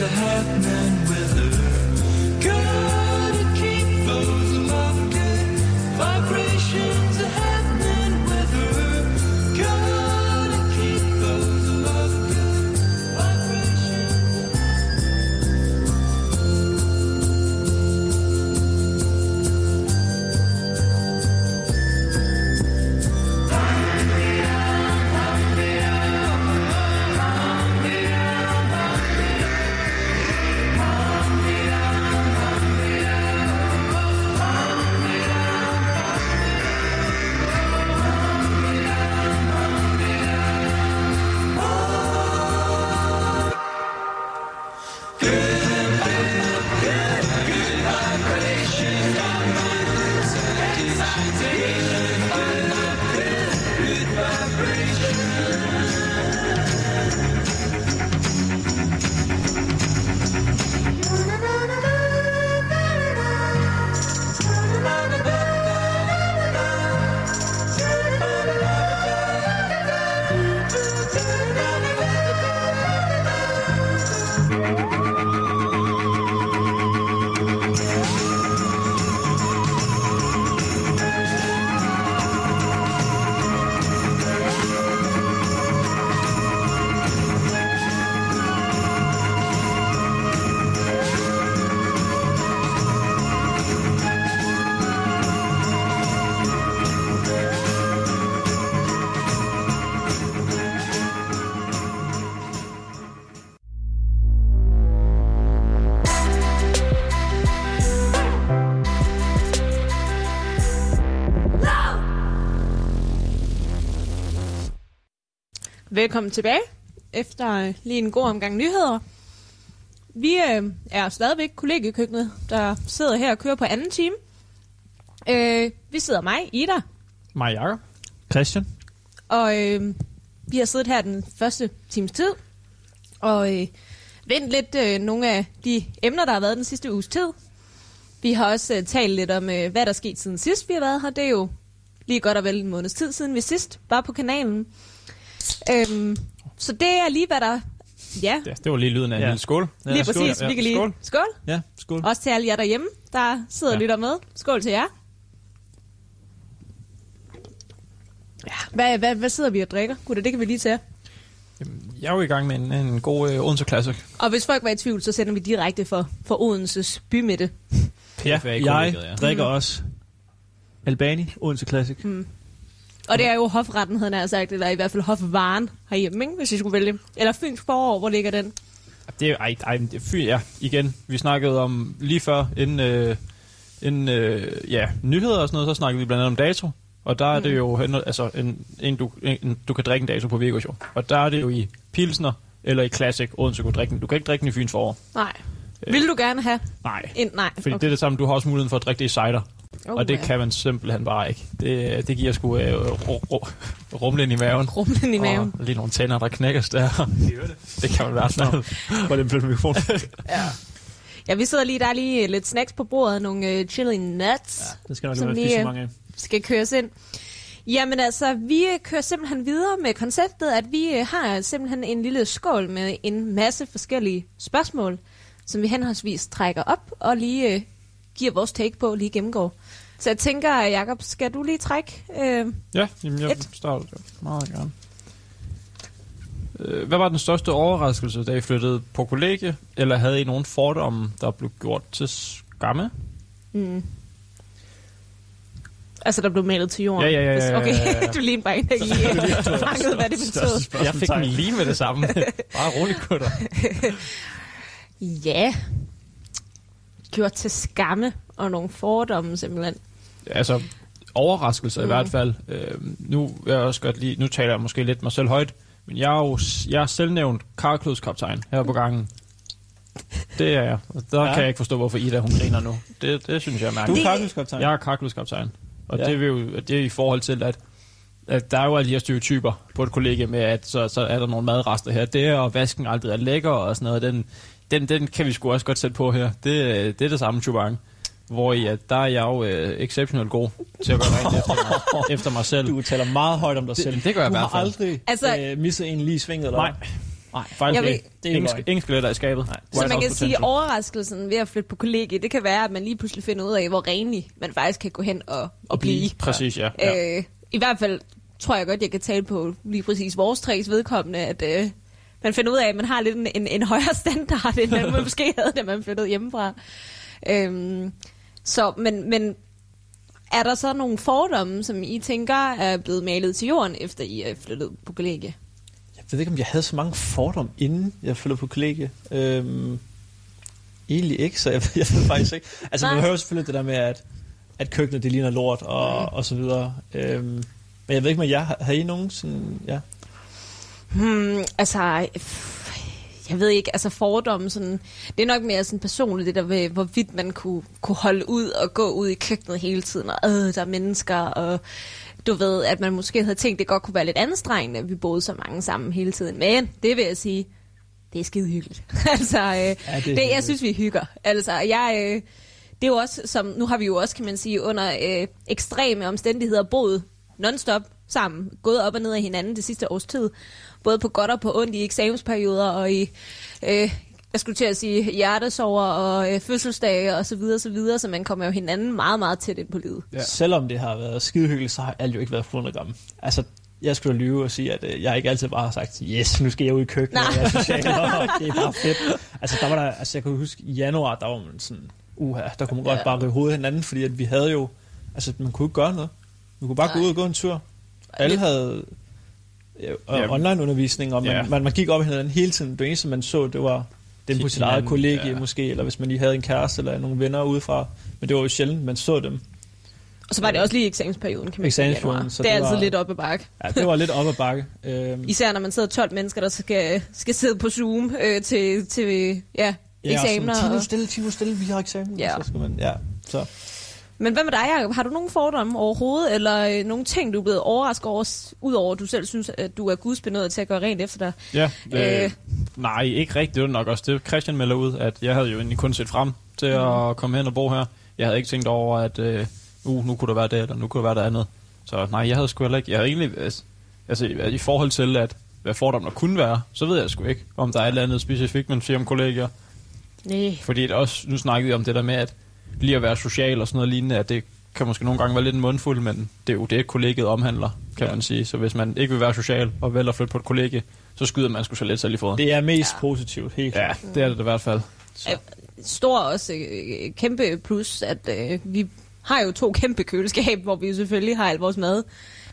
are happening with her. Gotta keep those love good. Vibrations are happening with her. Gotta keep those love good. Vibrations. Velkommen tilbage efter lige en god omgang nyheder. Vi er stadigvæk kollegiekøkkenet, der sidder her og kører på anden time. Vi sidder mig, Ida. Mig, Jakob. Christian. Og vi har siddet her den første times tid og vendt lidt nogle af de emner, der har været den sidste uges tid. Vi har også talt lidt om, hvad der skete siden sidst, vi har været her. Det er jo lige godt og vel en måneds tid siden, vi sidst var på kanalen. Så det er lige, hvad der... Ja. Det var lige lyden af en lille skål. Ja, lige præcis, skål. Vi kan lige... Skål. Skål. Ja, skål. Også til alle jer derhjemme, der sidder og lytter med. Skål til jer. Ja. Hvad sidder vi og drikker? Gutter, det kan vi lige tage. Jeg er jo i gang med en god Odense Classic. Og hvis folk var i tvivl, så sender vi direkte for Odenses bymidte. PFA-kollegiet, jeg drikker også Albani, Odense Classic. Og det er jo hofretten, havde jeg sagt, eller i hvert fald hofvaren herhjemme, ikke? Hvis I skulle vælge. Eller Fyns forår, hvor ligger den? Det er jo, ja, igen, vi snakkede om lige før, inden nyheder og sådan noget, så snakkede vi blandt andet om dato. Og der er det jo, altså, du kan drikke en dato på Vigo's jo. Og der er det jo i Pilsner eller i Classic, Odense kunne drikke den. Du kan ikke drikke den i Fyns forår. Nej. Vil du gerne have? Nej. Nej. Fordi okay. Det er det samme, du har også muligheden for at drikke det i cider. Oh, og det kan man simpelthen bare ikke. Det giver sgu rumlen i maven. Rumlen i maven. Og lige nogle tænder, der knækkes der. Det kan man være snart. Hvor det blev mikrofonen. Ja. Ja, vi sidder lige, der er lige lidt snacks på bordet. Nogle chili nuts. Ja, det skal nok lige være lige så mange af. Skal køres ind. Jamen altså, vi kører simpelthen videre med konceptet, at vi har simpelthen en lille skål med en masse forskellige spørgsmål, som vi henholdsvis trækker op og lige giver vores take på, lige gennemgår. Så jeg tænker, Jakob, skal du lige trække ja, jamen, jeg starter meget gerne. Hvad var den største overraskelse, da I flyttede på kollegie? Eller havde I nogen fordomme, der blev gjort til skamme? Mm. Altså, der blev malet til jorden? Ja. Okay, du lignede bare en, der fangede, hvad det betød. Jeg fik den lige med det samme. Bare roligt, gutter. Ja. Gjort til skamme og nogle fordomme, simpelthen. Altså, overraskelser i hvert fald. Nu vil jeg også godt lige... Nu taler jeg måske lidt mig selv højt, men jeg er selvnævnt karklodskaptajn her på gangen. Det er jeg. Og der kan jeg ikke forstå, hvorfor Ida, hun griner nu. Det synes jeg er mærkeligt. Du er karklodskaptajn? Jeg er karklodskaptajn. Og det er i forhold til, at der er jo alle de her stereotyper på et kollegie med, at så er der nogle madrester her og der, og vasken aldrig er lækker og sådan noget. Den kan vi sgu også godt sætte på her. Det er det samme chubang. Hvor der er jeg jo exceptionelt god til at gøre rent efter mig selv. Du taler meget højt om dig selv. Det gør jeg i hvert fald. Du har aldrig misset en lige i svinget, eller? Nej, faktisk ikke. Ingen skeletter i skabet. Nej. Så man kan sige, at overraskelsen ved at flytte på kollegiet, det kan være, at man lige pludselig finder ud af, hvor renlig man faktisk kan gå hen og blive. Præcis, ja. I hvert fald tror jeg godt, jeg kan tale på lige præcis vores træs vedkommende, at... man finder ud af, at man har lidt en højere standard, end man måske havde, da man flyttede hjemmefra. Men er der så nogle fordomme, som I tænker er blevet malet til jorden, efter I er flyttet på kollegie? Jeg ved ikke, om jeg havde så mange fordomme, inden jeg flyttede på kollegie. Egentlig ikke, så jeg ved faktisk ikke. Altså, man hører selvfølgelig det der med, at køkkenet det ligner lort, og så videre. Men jeg ved ikke, om jeg havde I nogen sådan... Ja. Jeg ved ikke, altså fordomme sådan, det er nok mere sådan personligt, det der ved, hvorvidt man kunne holde ud og gå ud i køkkenet hele tiden, og der er mennesker, og du ved, at man måske havde tænkt, det godt kunne være lidt anstrengende, at vi boede så mange sammen hele tiden, men det vil jeg sige, det er skide hyggeligt. Altså, det, jeg synes, vi hygger. Altså, det er jo også, som, nu har vi jo også, kan man sige, under ekstreme omstændigheder boet non-stop sammen, gået op og ned af hinanden det sidste års tid, både på godt og på ondt i eksamensperioder og i, jeg skulle til at sige, hjertesover og fødselsdage og så videre, så man kommer jo hinanden meget, meget tæt ind på livet. Ja. Selvom det har været skidehyggeligt, så har alt jo ikke været 100 gram. Altså, jeg skulle lyve og sige, at jeg ikke altid bare har sagt, yes, nu skal jeg ud i køkkenet, og jeg synes, det er bare fedt. Altså, der var der, altså, jeg kan huske, i januar, der var man sådan, der kunne man godt bare rive hovedet hinanden, fordi at vi havde jo, altså, man kunne ikke gøre noget. Vi kunne bare gå ud og gå en tur. Alle havde online-undervisning, og man gik op i hinanden hele tiden. Det eneste, man så, det var dem på sit eget kollegie måske, eller hvis man lige havde en kæreste eller nogle venner udefra. Men det var jo sjældent, man så dem. Og så var det også lige eksamensperioden, kan man sige. Det er altid lidt op ad bakke. Ja, det var lidt op ad bakke. Især når man sidder 12 mennesker, der skal sidde på Zoom til eksamener. Ja, og stille, vi har eksamen. Ja. Så skal man, Men hvad med dig, Jacob? Har du nogen fordomme overhovedet, eller nogle ting, du er blevet overrasket over, udover at du selv synes, at du er gudsbenået til at gøre rent efter dig? Ja, nej, ikke rigtigt. Det var nok også det, Christian melder ud, at jeg havde jo egentlig kun set frem til at komme hen og bo her. Jeg havde ikke tænkt over, at nu kunne der være det, eller nu kunne der være det andet. Så nej, jeg havde sgu heller ikke. Jeg havde egentlig, altså i forhold til, at hvad fordomme der kunne være, så ved jeg sgu ikke, om der er et eller andet specifikt, man siger om kolleger. Nej. Fordi det også, nu snakkede vi om det der med, at lige at være social og sådan noget lignende, at det kan måske nogle gange være lidt en mundfuld, men det er jo det, kollegiet omhandler, kan man sige. Så hvis man ikke vil være social og vælger at flytte på et kollegie, så skyder man sgu så lidt selv i foden. Det er mest positivt, helt klart. Ja, det er det i hvert fald. Stor også kæmpe plus, at vi har jo 2 kæmpe køleskaber, hvor vi selvfølgelig har alt vores mad.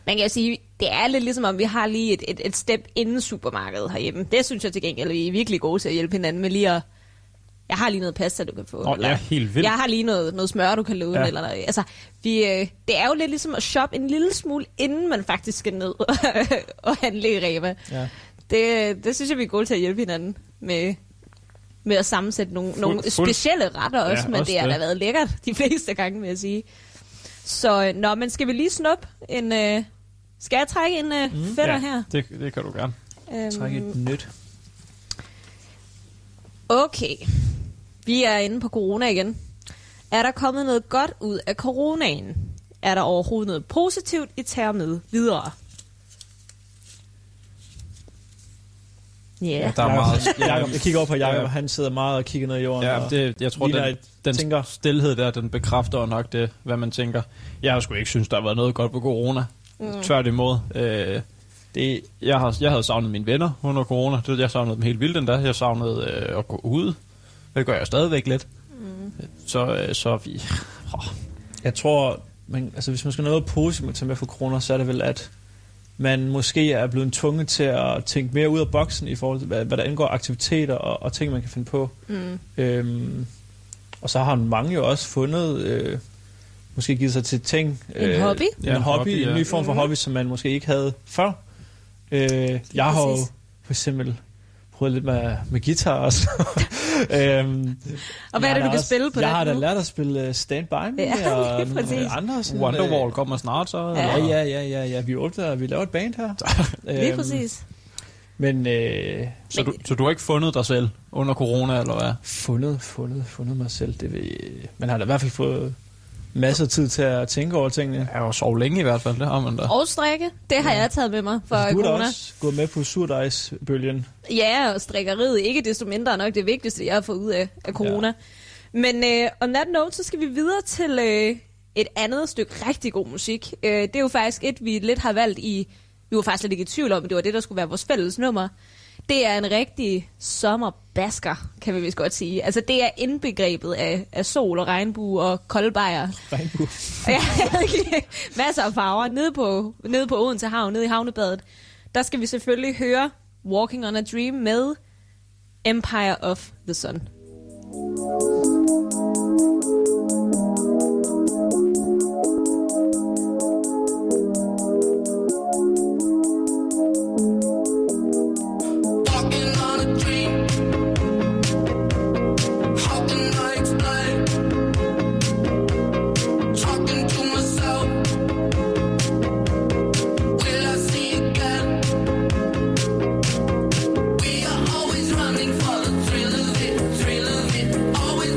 Man kan jo sige, det er lidt ligesom om, vi har lige et step inden supermarkedet herhjemme. Det synes jeg til gengæld, vi er virkelig gode til at hjælpe hinanden med lige at... Jeg har lige noget pasta, du kan få. Nå, eller, ja, helt vildt. Jeg har lige noget smør, du kan låne. Ja. Eller noget. Altså, det er jo lidt ligesom at shoppe en lille smule, inden man faktisk skal ned og handle i Rema. Ja. Det synes jeg, vi er gode til at hjælpe hinanden med at sammensætte nogle specielle retter også, ja, men også det har da været lækkert de fleste gange, vil jeg sige. Så nå, men skal vi lige snuppe en... skal jeg trække en fætter her? Det kan du gerne. Trække et nyt. Okay. Vi er inde på corona igen. Er der kommet noget godt ud af coronaen? Er der overhovedet noget positivt i tager med videre? Yeah. Ja, der er meget. Jacob, jeg kigger over på Jacob, og han sidder meget og kigger ned i jorden. Ja, jeg tror, den stillhed der, den bekræfter nok det, hvad man tænker. Jeg har sgu ikke synes, der har været noget godt på corona. Tværtimod. Jeg havde savnet mine venner under corona. Jeg savnede dem helt vildt endda. Jeg savnede at gå ud. Det gør jeg stadigvæk lidt. Så vi... Jeg tror, hvis man skal have noget positivt til med for corona, så er det vel, at man måske er blevet tvunget til at tænke mere ud af boksen i forhold til, hvad der angår aktiviteter og ting, man kan finde på. Og så har mange jo også fundet... måske givet sig til ting. En hobby? En hobby, en ny form for hobby, som man måske ikke havde før. Jeg har jo for eksempel prøvet lidt med guitar også. Og hvad er det, du kan spille på det? Jeg har da lært at spille Stand By Me, og andre. Wonderwall kommer snart, så... Ja. Vi laver et band her. Lige præcis. Så du har ikke fundet dig selv under corona, eller hvad? Fundet mig selv. Man har da i hvert fald fået... masser af tid til at tænke over tingene. Ja, og sove længe i hvert fald, det har man da. Og strikke, det har jeg taget med mig for corona. Du har også gået med på surdejsbølgen. Ja, og strikkeriet, ikke desto mindre nok det vigtigste, jeg har fået ud af corona. Ja. Men on that note, så skal vi videre til et andet stykke rigtig god musik. Det er jo faktisk et, vi lidt har valgt i... Vi var faktisk lidt ikke i tvivl om, at det var det, der skulle være vores fælles nummer. Det er en rigtig sommerbasker, kan vi vist godt sige. Altså, det er indbegrebet af sol og regnbue og kolde bajere. Regnbue. Masser af farver. Nede på Odense Havn, nede i havnebadet, der skal vi selvfølgelig høre Walking on a Dream med Empire of the Sun. Always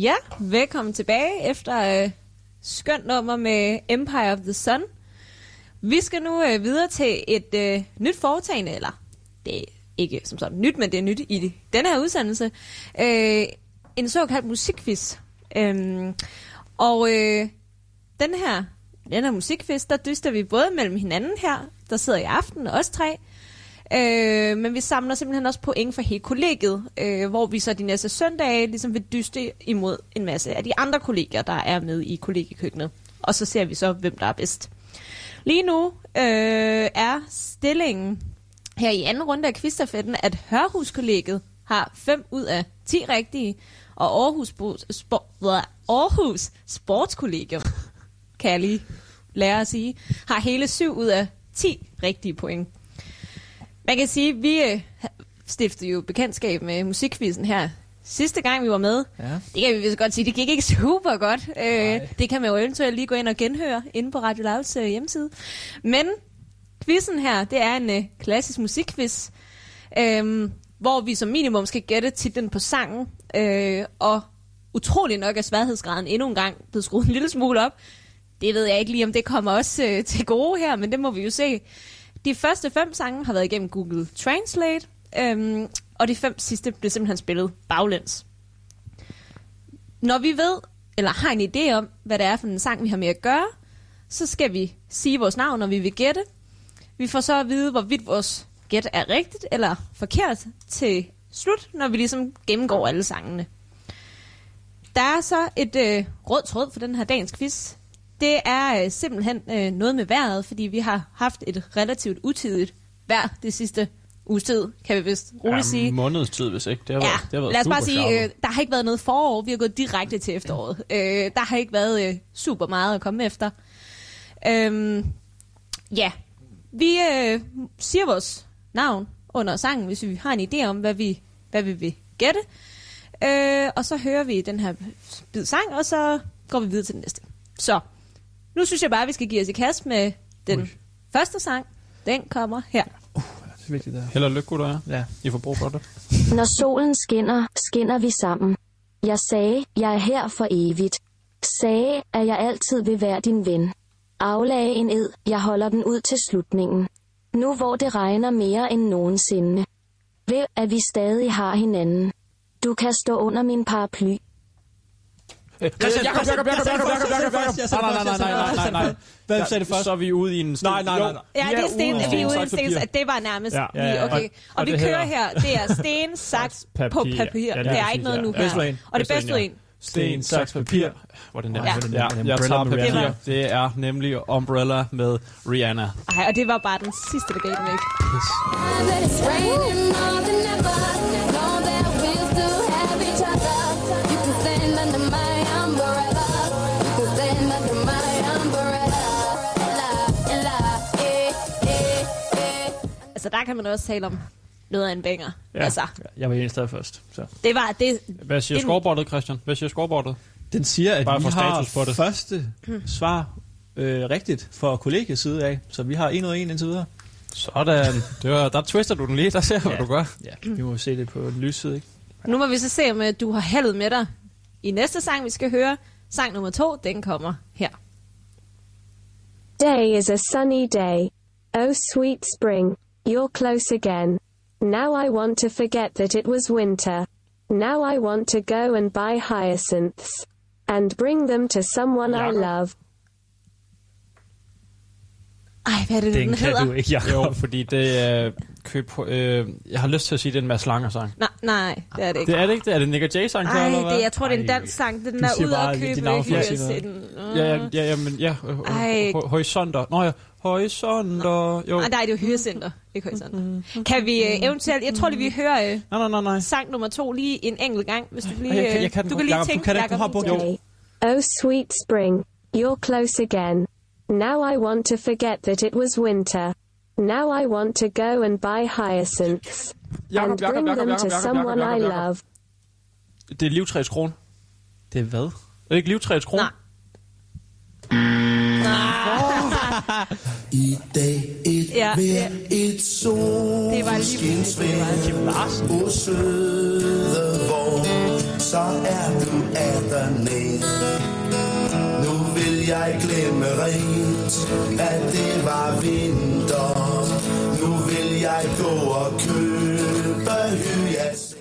Ja, velkommen tilbage efter skønt nummer med Empire of the Sun. Vi skal nu videre til et nyt foretagende, eller det er ikke som sådan nyt, men det er nyt i denne her udsendelse. En såkaldt musikquiz. Den her musikquiz, der dyster vi både mellem hinanden her, der sidder i aften, og os tre. Men vi samler simpelthen også point for hele kollegiet, hvor vi så de næste søndage ligesom vil dyste imod en masse af de andre kolleger, der er med i kollegiekøkkenet. Og så ser vi så, hvem der er bedst. Lige nu er stillingen her i anden runde af quizstafetten, at Aarhus kollegiet har 5 ud af 10 rigtige, og Aarhus Sportskollegium, kan jeg lige lære at sige, har hele 7 ud af 10 rigtige point. Man kan sige, at vi stiftede jo bekendtskab med musikquizzen her sidste gang, vi var med. Ja. Det kan vi så godt sige, det gik ikke super godt. Det kan man jo eventuelt lige gå ind og genhøre inde på Radio Louds hjemmeside. Men quizzen her, det er en klassisk musikquiz, hvor vi som minimum skal gætte titlen på sangen. Og utrolig nok er sværhedsgraden endnu en gang blevet skruet en lille smule op. Det ved jeg ikke lige, om det kommer også til gode her, men det må vi jo se. De første 5 sange har været igennem Google Translate, og de 5 sidste blev simpelthen spillet baglæns. Når vi ved, eller har en idé om, hvad det er for en sang, vi har med at gøre, så skal vi sige vores navn, når vi vil gætte. Vi får så at vide, hvorvidt vores gæt er rigtigt eller forkert til slut, når vi ligesom gennemgår alle sangene. Der er så et rød tråd for den her dagens quiz. Det er simpelthen noget med vejret, fordi vi har haft et relativt utidigt vejr det sidste uges tid, kan vi vist roligt sige. Måneds tid, hvis ikke. Det har været lad os bare sige, der har ikke været noget forår. Vi har gået direkte til efteråret. Der har ikke været super meget at komme efter. Vi siger vores navn under sangen, hvis vi har en idé om, hvad vi vil gætte. Og så hører vi den her bid sang, og så går vi videre til den næste. Så nu synes jeg bare, at vi skal give os i kast med den første sang. Den kommer her. Det er vigtigt, der. Held og lykke, gutter. Ja, I får brug for det. Når solen skinner, skinner vi sammen. Jeg sagde, jeg er her for evigt. Sagde, at jeg altid vil være din ven. Aflagde en ed, jeg holder den ud til slutningen. Nu hvor det regner mere end nogensinde. Ved, at vi stadig har hinanden. Du kan stå under min paraply. Nej. Hvad sagde det først? Så er vi ude i en sten. Nej. Ja, det er sten, vi er ude i en sten. Det var nærmest lige, okay. Og vi kører her, det er sten, saks, på papir. Det er ikke noget nu her. Og det bedste en. Sten, saks, papir. Hvordan er det? Ja, jeg tager papir. Det er nemlig Umbrella med Rihanna. Og det var bare den sidste, der gav den væk. Der kan man også tale om noget af en banger. Ja, altså. Jeg var helt stadig først. Så. Det var det. Hvad siger scoreboardet, Christian? Hvad siger scoreboardet? Den siger, at bare vi har første svar rigtigt fra kollegiets side af. Så vi har 101 indtil videre. Sådan. Der twister du den lige. Der ser hvad du gør. Ja, vi må se det på den lysside, ikke? Ja. Nu må vi så se, om du har heldet med dig i næste sang, vi skal høre. Sang nummer 2, den kommer her. Day is a sunny day. Oh sweet spring. You're close again. Now I want to forget that it was winter. Now I want to go and buy hyacinths. And bring them to someone I love. Ej, hvad er det, den hedder? Den kan du ikke, Jacob. Jo, fordi det er jeg har lyst til at sige, det er en Mads Langer-sang. Nej, det er det ikke. Det er det ikke? Det er det Nick & Jay-sang? Nej, jeg tror, det er en dansk sang. Den er ud at købe hyacinten. Ja. Horisonter. Nå ja. Højsonder. Jo. Nej, det er jo hyrecenter, ikke højsonder. Kan vi eventuelt, jeg tror lige vi hører nej. Sang nummer 2 lige en enkelt gang, hvis du bliver. Du kan lige tænke, Jacob. Oh sweet spring, you're close again. Now I want to forget that it was winter. Now I want to go and buy hyacinths. And bring them to someone I love. Det er livtræets kron. Det er hvad? Er det ikke livtræets kron? I dag et vejr, et solskinsvær, og søde vår, så er du af dernede. Nu vil jeg glemme rent, at det var vinter. Nu vil jeg gå og købe hyas.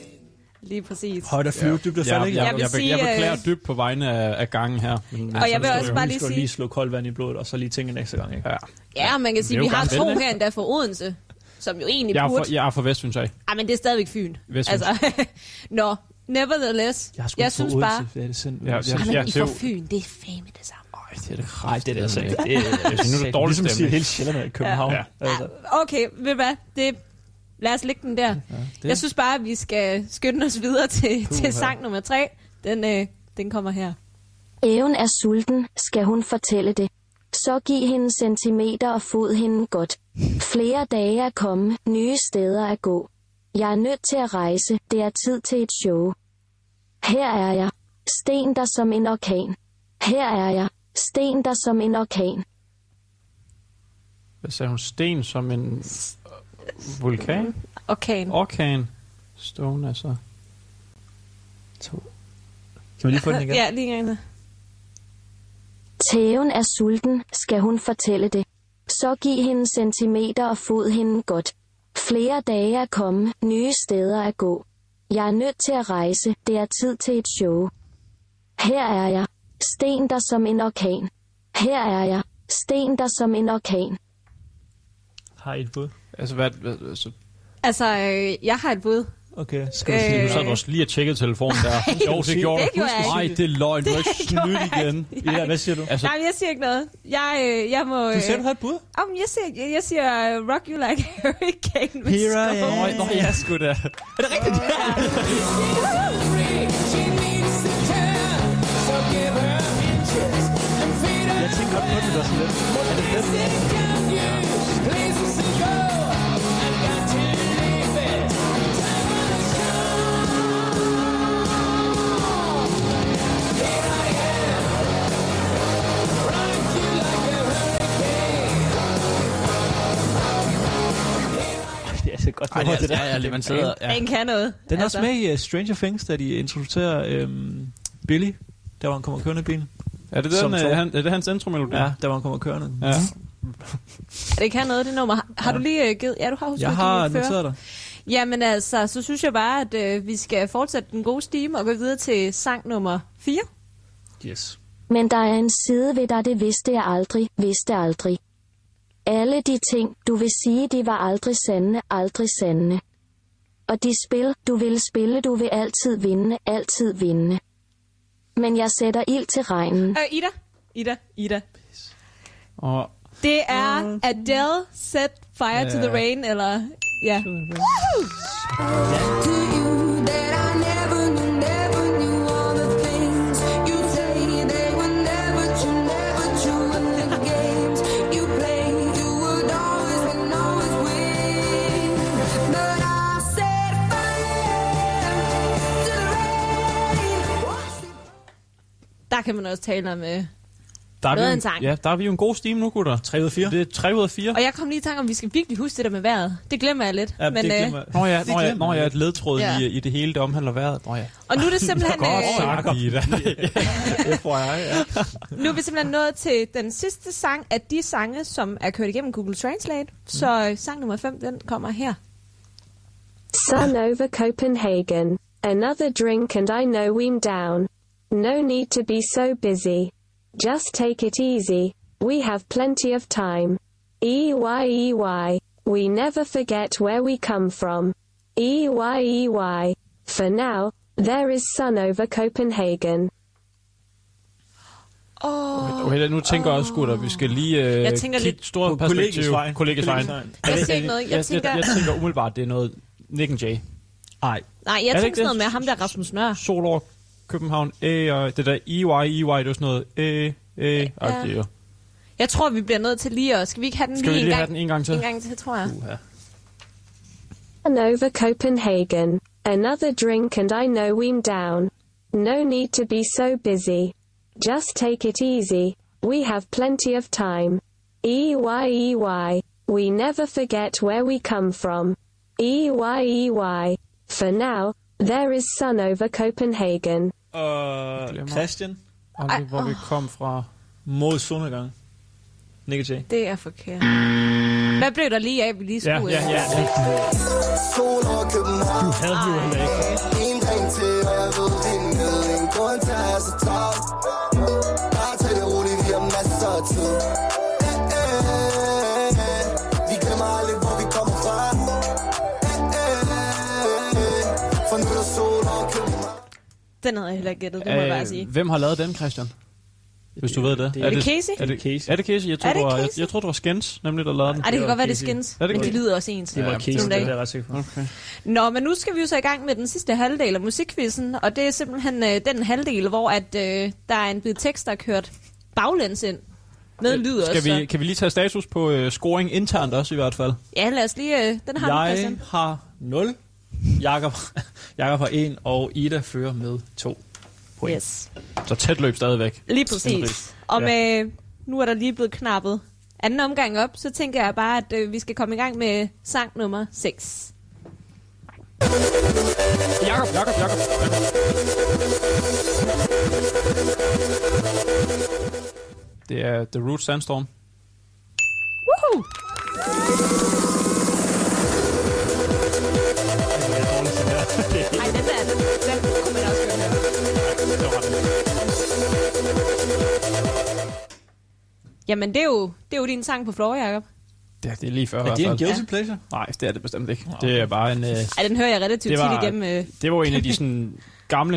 Lige præcis. Højt og flyveddybt og faldet, ikke? Jeg beklager dybt på vegne af gangen her. Men, og jeg vil også bare lige sige... lige slå koldt vand i blodet, og så lige tænke en ekstra gang, ikke? Ja, man kan sige, vi har to her endda fra Odense, som jo egentlig burde... Jeg er fra Vestfyns, ikke? Ej, men det er stadigvæk Fyn. Vestfyns. Altså, nå, nevertheless. Jeg synes bare... Ej, men I fra Fyn, det er fame det samme. Det er det kraftigt. Ej, det er det altså ikke. Det er jo dårligt stemme. Ligesom hele Sjælland i København. Okay, ved du hvad? Det... Lad os lægge den der. Ja, jeg synes bare, at vi skal skynde os videre til sang nummer 3. Den kommer her. Even er sulten, skal hun fortælle det. Så giv hende centimeter og fod hende godt. Flere dage er komme, nye steder at gå. Jeg er nødt til at rejse, det er tid til et show. Her er jeg, sten der som en orkan. Her er jeg, sten der som en orkan. Hvad sagde hun? Sten som en... vulkan? Orkan. Stone, altså. To. Kan vi lige få den igen? Ja, lige en gang der. Tæven er sulten, skal hun fortælle det. Så giv hende centimeter og fod hende godt. Flere dage er komme, nye steder at gå. Jeg er nødt til at rejse, det er tid til et show. Her er jeg, sten der som en orkan. Her er jeg, sten der som en orkan. Har I et bud? Altså, hvad så? Altså, jeg har et bud. Okay. Skal du sige, du sad også lige og tjekkede telefonen der. Jo, det gjorde du. Nej, det er løgn. Du er ikke snydt igen. Ja, hvad siger du? Altså, nej, jeg siger ikke noget. Jeg må... Du siger, du har et bud? Jamen, jeg siger Rock You Like a Hurricane. Here I am. Nå, jeg sgu da. Er det rigtigt? Jeg tænker godt på det, der er sådan lidt. Er det fedt? Godt, ej, det er det, man sidder. Den kan noget. Den er altså også med i Stranger Things, da de introducerer Billy, der var en kommer kørende i bilen. Er det, er det hans intromelodi? Ja, der var en kommer kørende. Ja. Det kan noget, det nummer. Har du lige givet? Ja, du har husket det før. Jeg har noteret dig. Jamen altså, så synes jeg bare, at vi skal fortsætte den gode stime og gå videre til sang nummer 4. Yes. Men der er en side ved dig, det vidste jeg aldrig, vidste aldrig. Alle de ting, du vil sige, de var aldrig sande, aldrig sande. Og de spil, du vil spille, du vil altid vinde, altid vinde. Men jeg sætter ild til regnen. Ida. Og... det er Adele, Set Fire to the Rain, eller... Ja. Der kan man også tale om noget af en sang. Ja, der er vi jo en god stime nu, gutter. 3 ud af 4. Det er 3 ud af 4. Og jeg kom lige i tanke om, vi skal virkelig huske det der med vejret. Det glemmer jeg lidt. Ja, men, det glemmer jeg. Når jeg er et ledtråd i det hele, det omhandler vejret. Nå ja. Og nu er det simpelthen... Nu er vi simpelthen nået til den sidste sang af de sange, som er kørt igennem Google Translate. Så sang nummer 5, den kommer her. Sun over Copenhagen. Another drink and I know I'm down. No need to be so busy. Just take it easy. We have plenty of time. EYEY. We never forget where we come from. EYEY. For now, there is sun over Copenhagen. Okay, nu tænker jeg også, gutter, vi skal lige kigge stort på perspektiv. Kollegiesvejen. Jeg tænker umiddelbart, det er noget Nick & Jay. Nej, jeg tænker noget med ham der Rasmus Nør. Solår. København, det der EY, det er sådan noget okay. Jeg tror, vi bliver nødt til lige at... Skal vi lige have den en gang til? En gang til, tror jeg. Over Copenhagen. Another drink and I know I'm down. No need to be so busy. Just take it easy. We have plenty of time. EYEY. We never forget where we come from. EYEY. For now, There is sun over Copenhagen. Og Christian. Og det, hvor vi kom fra mod solnedgang. Negativ. Det er forkert. Hvad blev der lige af, vi lige skulle? Ja. Du havde jo heller ikke. En ring til, og jeg ved din nød. En grund til, at jeg er så travlt. Bare tag det roligt, vi har masser af tid. Vi glemmer aldrig, hvor vi kommer fra. For nu er der sol og københavn. Den havde jeg heller gættet, det må jeg bare sige. Hvem har lavet den, Christian? Hvis du ved det. Er det Casey? Er det Casey? Jeg tror, det var Skins, nemlig, der lavede den. Det kan godt være, det er Skins, men de lyder også ens. Det var Casey, det er jeg ret sikker på. Okay. Nå, men nu skal vi jo så i gang med den sidste halvdel af musikquizzen, og det er simpelthen den halvdel, hvor at, der er en bid tekst, der er kørt baglæns ind med lyd også. Kan vi lige tage status på scoring internt også i hvert fald? Ja, lad os lige... den har jeg Christian. Har 0, Jakob har 1, og Ida fører med 2. Yes. Så tæt løb stadigvæk. Lige præcis. Og med, nu er der lige blevet knappet anden omgang op, så tænker jeg bare, at vi skal komme i gang med sang nummer 6. Jakob. Det er Derude Sandstorm. Woohoo! Ej, den kunne man også gøre her. Jamen, det er jo din sang på floor, Jacob. Det er lige før. Er det en guilty pleasure? Nej, det er det bestemt ikke. Wow. Det er bare en... den hører jeg relativt tit igennem. Det var en af de sådan,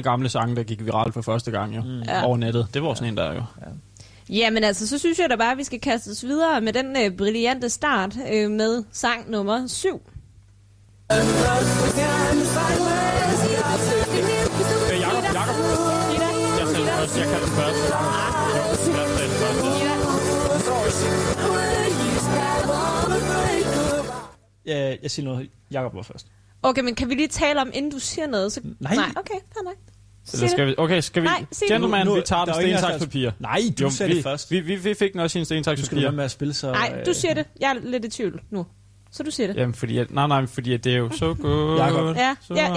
gamle sange, der gik viralt for første gang jo, over nettet. Det var sådan en, der jo... Ja. Jamen altså, så synes jeg da bare, at vi skal kaste os videre med den brillante start med sang nummer 7. Jeg kan det først. Jeg siger noget. Jakob var først. Okay, men kan vi lige tale om, inden du siger noget? Så... Nej. Okay, nej. Skal vi... Nej, gentleman, vi tager det stensakspapir. Nej, du sagde det først. Vi fik den også i en stensakspapir. Du skal være med at spille, så... Nej, du siger det. Jeg er lidt i tvivl nu. Så du siger det. Jamen, fordi... Nej, fordi det er jo så godt. Jakob.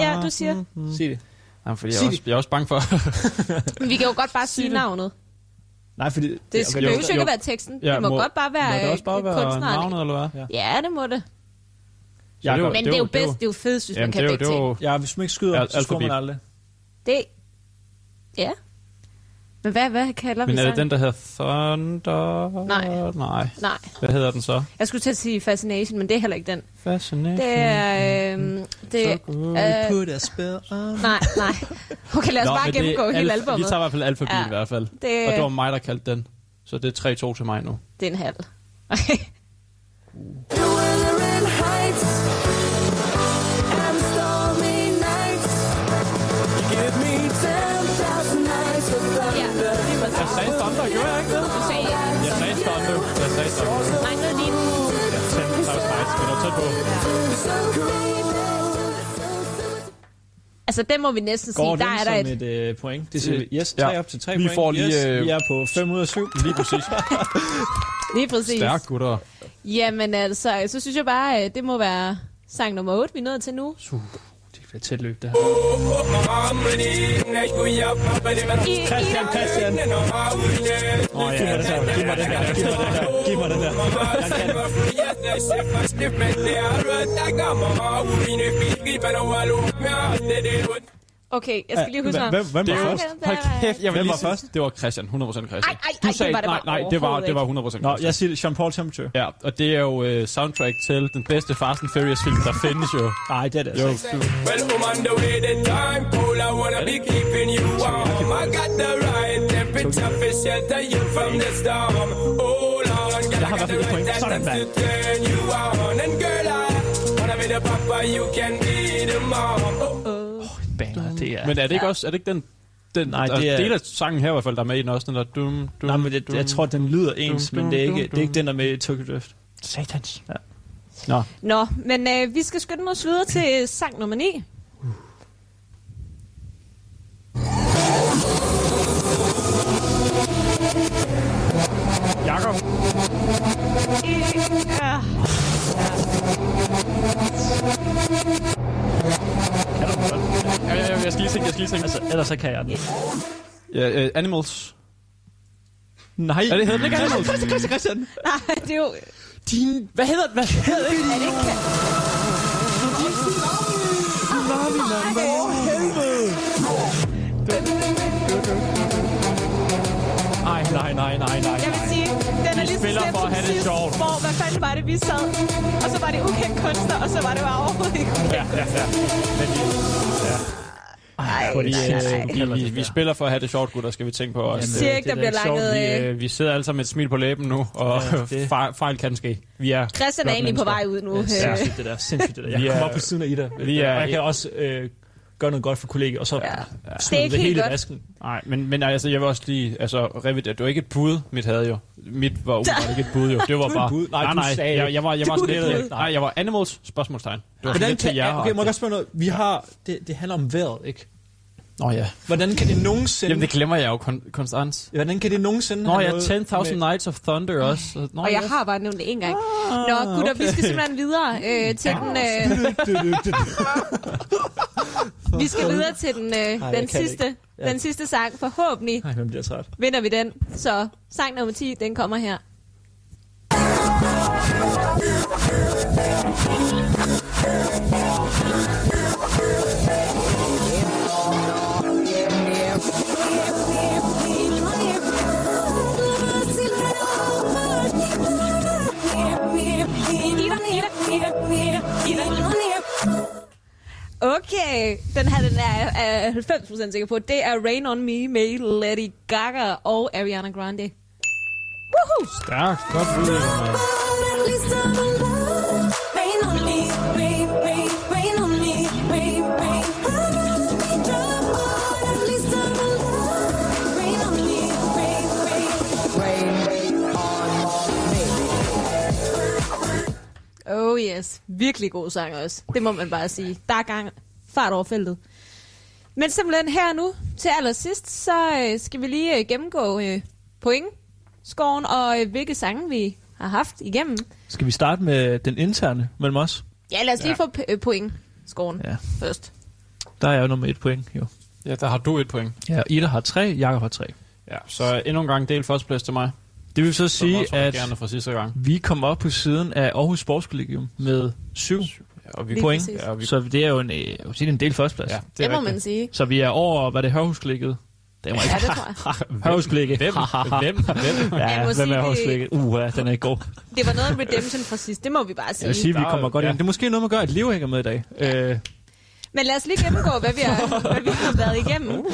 Ja, du siger det. Sig det. Nej, fordi jeg er også bange for... Men vi kan jo godt bare sige navnet. Nej, fordi... Det skal jo ikke være teksten. Ja, det må godt bare være kunstneren. Må det også bare være navnet, eller hvad? Ja, det må det. Ja, det var, men det er jo bedst, det er jo fedt, hvis man kan begge ting. Ja, hvis man ikke skyder, så skyder man aldrig. Det... Ja. Men hvad kalder vi sangen? Men er det den, der hedder Thunder? Nej. Hvad hedder den så? Jeg skulle til at sige Fascination, men det er heller ikke den. Fascination. Det er... Nej. Okay, lad os bare gennemgå hele albumet. Vi tager i hvert fald alfabet i hvert fald. Det... Og det var mig, der kaldte den. Så det er 3-2 til mig nu. Det er en halv. Okay. Altså, det må vi næsten sige. Der er der et... Går et point? Det siger yes, 3 op til 3 point. Vi får lige... Yes, vi er på 5 ud af 7. Lige præcis. Stærk, gutter. Jamen altså, så synes jeg bare, at det må være sang nummer 8, vi er nået til nu. Det er tæt løb, det her. Christian. Ja, det er det. Giv mig den der. Okay, jeg skal lige huske mig. Hvem var først? Hold kæft, jeg vil lige sige. Det var Christian, 100% Christian. Du sagde, det var 100% Christian. Nå, jeg siger det, Jean-Paul Temperature. Ja, og det er jo soundtrack til den bedste Fast and Furious film, der findes jo. Nej, det er det altså. Jo. Jeg har i hvert fald et point. Sådan, mand. Men er det ikke også, er det ikke den nej, det er del af sangen her i hvert fald, der er med i den også, den der dum. Nej, men jeg tror, den lyder ens, men det er ikke den, der er med i Tokyo Drift. Satans. Ja. Nå, men vi skal skynde os videre til sang nummer 9. Jakob. Ja. Jeg skal lige tænke. Altså, ellers så kan jeg den. Ja, Animals. Nej. Er det hedder ikke Animals? Christian. Nej, det er jo... Din... Hvad hedder det? Er det ikke... Nej. Jeg vil sige, den er lige så slemt som sidst, hvor hvad fanden var det, vi sad, og så var det ukendt kunstner, og så var det bare overhovedet ikke ukendt kunstner. Vi spiller for at have det sjovt, gutter, skal vi tænke på os. Siger ikke, der bliver langet af. Vi sidder alle sammen med et smil på læben nu, og fejl kan ske. Vi er Christian er egentlig på vej ud nu. Sindssygt det der. Jeg kommer op på siden af Ida. Jeg kan også... gør noget godt for kollegiet, og så smider det hele vasken. Nej, men altså, jeg vil også lige revidere. Det var ikke et bud, mit havde jo. Mit var umiddelbart ikke et bud, jo. Det var bare... Bud? Nej, jeg var sådan... Nej, jeg var Animals, spørgsmålstegn. Det var lidt til jer. Okay, må jeg godt spørge noget? Vi har... Det handler om vejret, ikke? Nå ja. Hvordan kan det nogensinde... Jamen, det glemmer jeg jo konstant. Hvordan kan det nogensinde... Nå ja, 10.000 Nights of Thunder også. Nå, og jeg har bare nævnt det en gang. Nå, gutter, vi skal simpelthen videre til den... Vi skal videre til den sidste sang, forhåbentlig. Ej, man bliver træt. Vinder vi den, så sang nummer 10, den kommer her. Okay, den er 90% sikker på. Det er Rain On Me med Lady Gaga og Ariana Grande. Woohoo! Stærkt, godt bud. Oh yes, virkelig god sang også. Det må man bare sige. Der er gang fart over feltet. Men simpelthen her nu, til allersidst, så skal vi lige gennemgå point, scoren og hvilke sange vi har haft igennem. Skal vi starte med den interne mellem os? Ja, lad os lige få point, scoren først. Der er jo nummer 1 point, jo. Ja, der har du 1 point. Ja, Ida har 3, Jakob har 3. Ja, så endnu en gang del førsteplads til mig. Det vil så sige, at vi kommer op på siden af Aarhus Sportskollegium med 7 og vi point. Ja, så det er jo en del førsteplads. Ja, det må man sige. Så vi er over, hvad det er, Aarhus Kollegiet? Det var ikke. Ja, det tror jeg. Aarhus Kollegiet. Hvem? Ja, hvem er Aarhus Kollegiet? Den er god. Det var noget redemption fra sidst, det må vi bare sige. Jeg vil sige, vi kommer godt ind. Det er måske noget, man gør, at liv hænger med i dag. Ja. Men lad os lige gennemgå, hvad vi har været igennem.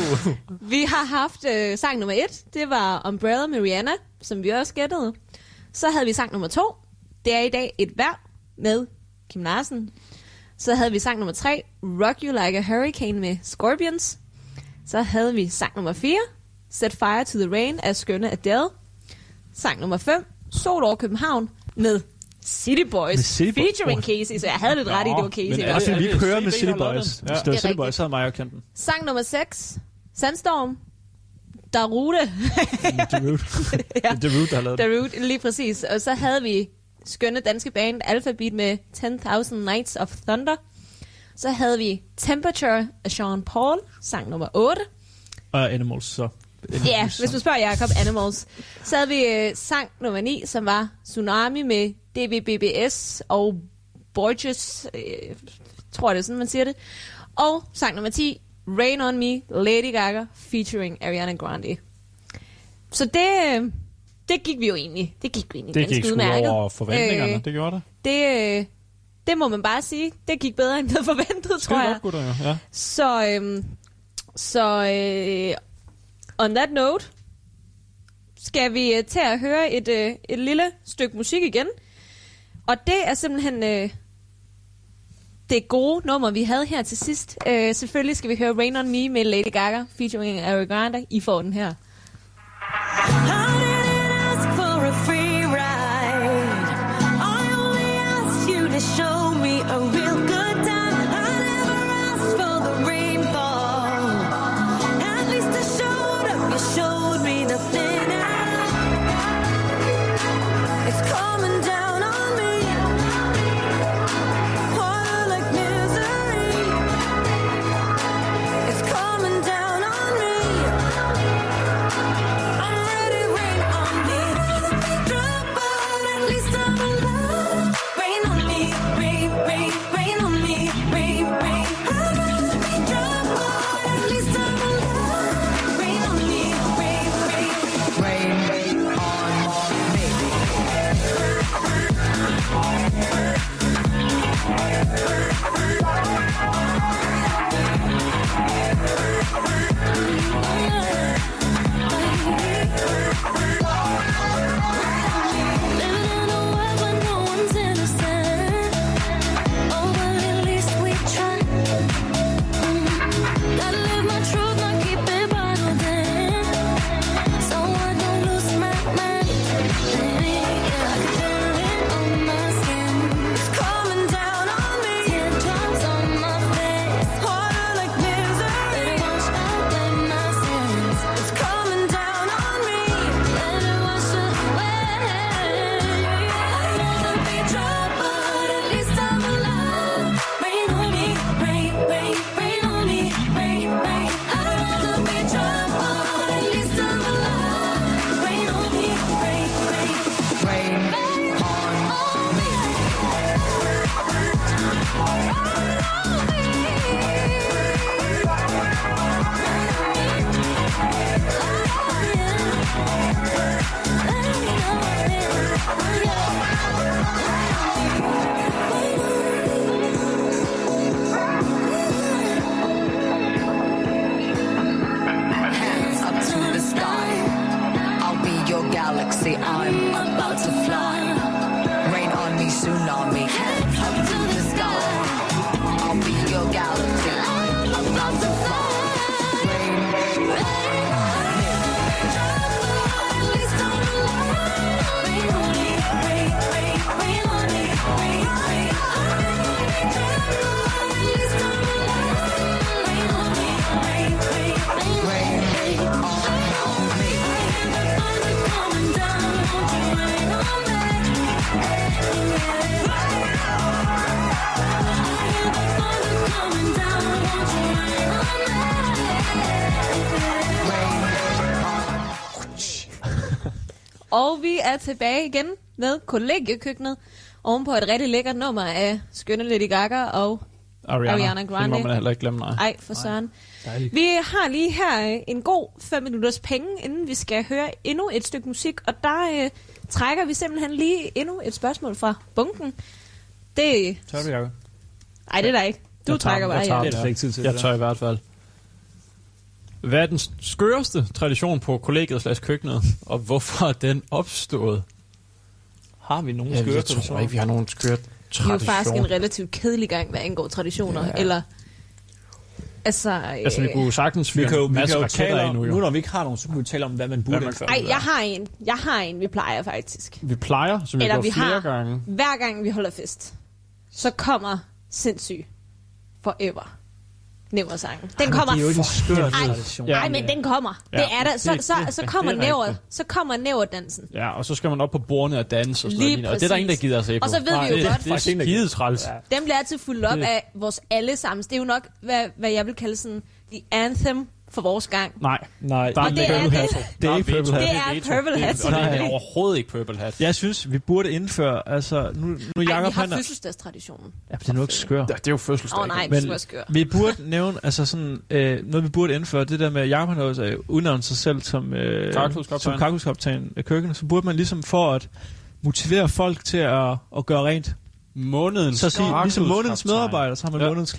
Vi har haft sang nummer 1. Det var Umbrella med Rihanna, som vi også gættede. Så havde vi sang nummer 2. Det er i dag et vejr med Kim Larsen. Så havde vi sang nummer 3. Rock You Like a Hurricane med Scorpions. Så havde vi sang nummer 4. Set Fire to the Rain af skønne Adele. Sang nummer 5. Sol over København med City Boys featuring Casey, så jeg havde lidt ret i, det var Casey. Men er det, vi kører med City Boys. Hvis det var City Boys, så havde mig jo kendt den. Sang nummer 6, Sandstorm. Derude. Derude, der har lavet det. Derude, lige præcis. Og så havde vi skønne danske band Alphabet med 10.000 Nights of Thunder. Så havde vi Temperature af Sean Paul, sang nummer 8. Og Animals, så. Ja, hvis du spørger Jacob, Animals. Så havde vi sang nummer 9, som var Tsunami med DBBBS og Borges, tror jeg det er sådan, man siger det. Og sang nummer 10, Rain On Me, Lady Gaga, featuring Ariana Grande. Så det gik vi jo egentlig. Det gik vi egentlig ganske udmærket. Det gik sgu over forventningerne, det gjorde det. Det må man bare sige. Det gik bedre, end jeg forventede, tror jeg. Godt, gutter, ja. Så on that note, skal vi til at høre et lille stykke musik igen. Og det er simpelthen det gode nummer, vi havde her til sidst. Selvfølgelig skal vi høre Rain On Me med Lady Gaga featuring Ariana Grande. I får den her. It's called Og vi er tilbage igen med kollegiekøkkenet oven på et rigtig lækkert nummer af skønne Lady Gaga og Ariana Grande. Det må man heller ikke glemme, nej. Ej, for søren. Dejligt. Vi har lige her en god 5 minutters penge, inden vi skal høre endnu et stykke musik. Og der trækker vi simpelthen lige endnu et spørgsmål fra bunken. Det tør du, Jacob? Ej, det er der ikke. Du trækker bare. Jeg tør i hvert fald. Hvad er den skøreste tradition på kollegiet/køkkenet, og hvorfor er den opstået? Har vi nogen skøre traditioner? Jeg tror ikke, vi har nogen skøre traditioner. Det er jo faktisk en relativt kedelig gang, hvad angår traditioner, eller... Altså, vi kunne sagtens fyre en masse raketter endnu, jo. Nu når vi ikke har nogen, så kunne vi tale om, hvad man burde. Nej, jeg har en, vi plejer faktisk. Vi plejer, som vi har flere gange. Hver gang vi holder fest, så kommer sindssyg forever. Næversangen. Den kommer. Det er jo ikke en skør tradition. Nej, men den kommer. Ja. Det er der. Så kommer næver. Så kommer næverdansen. Ja, og så skal man op på bordene og danse og sådan noget. Og det er der ingen, der gider at se på. Og så ved vi jo godt. Det er skide træls. Ja. Den bliver altid fuldt op af vores allesammens. Det er jo nok, hvad jeg vil kalde sådan, the anthem for vores gang. Nej. Der er det er Purple Hat. Det er ikke Purple Hat. Det er Purple Hat. Og det er overhovedet ikke Purple Hat. Jeg synes, vi burde indføre, altså... Nu Jacob, vi har fødselsdagstraditionen. Ja, det er nu ikke skør. Det er jo fødselsdag. Vi burde nævne, altså sådan... noget, vi burde indføre, det der med, at Jacob har også udnævnt sig selv som... karkuskoptagen af køkkenet. Så burde man ligesom for at motivere folk til at gøre rent... månedens så siger, ligesom månedens medarbejder, så har man månedens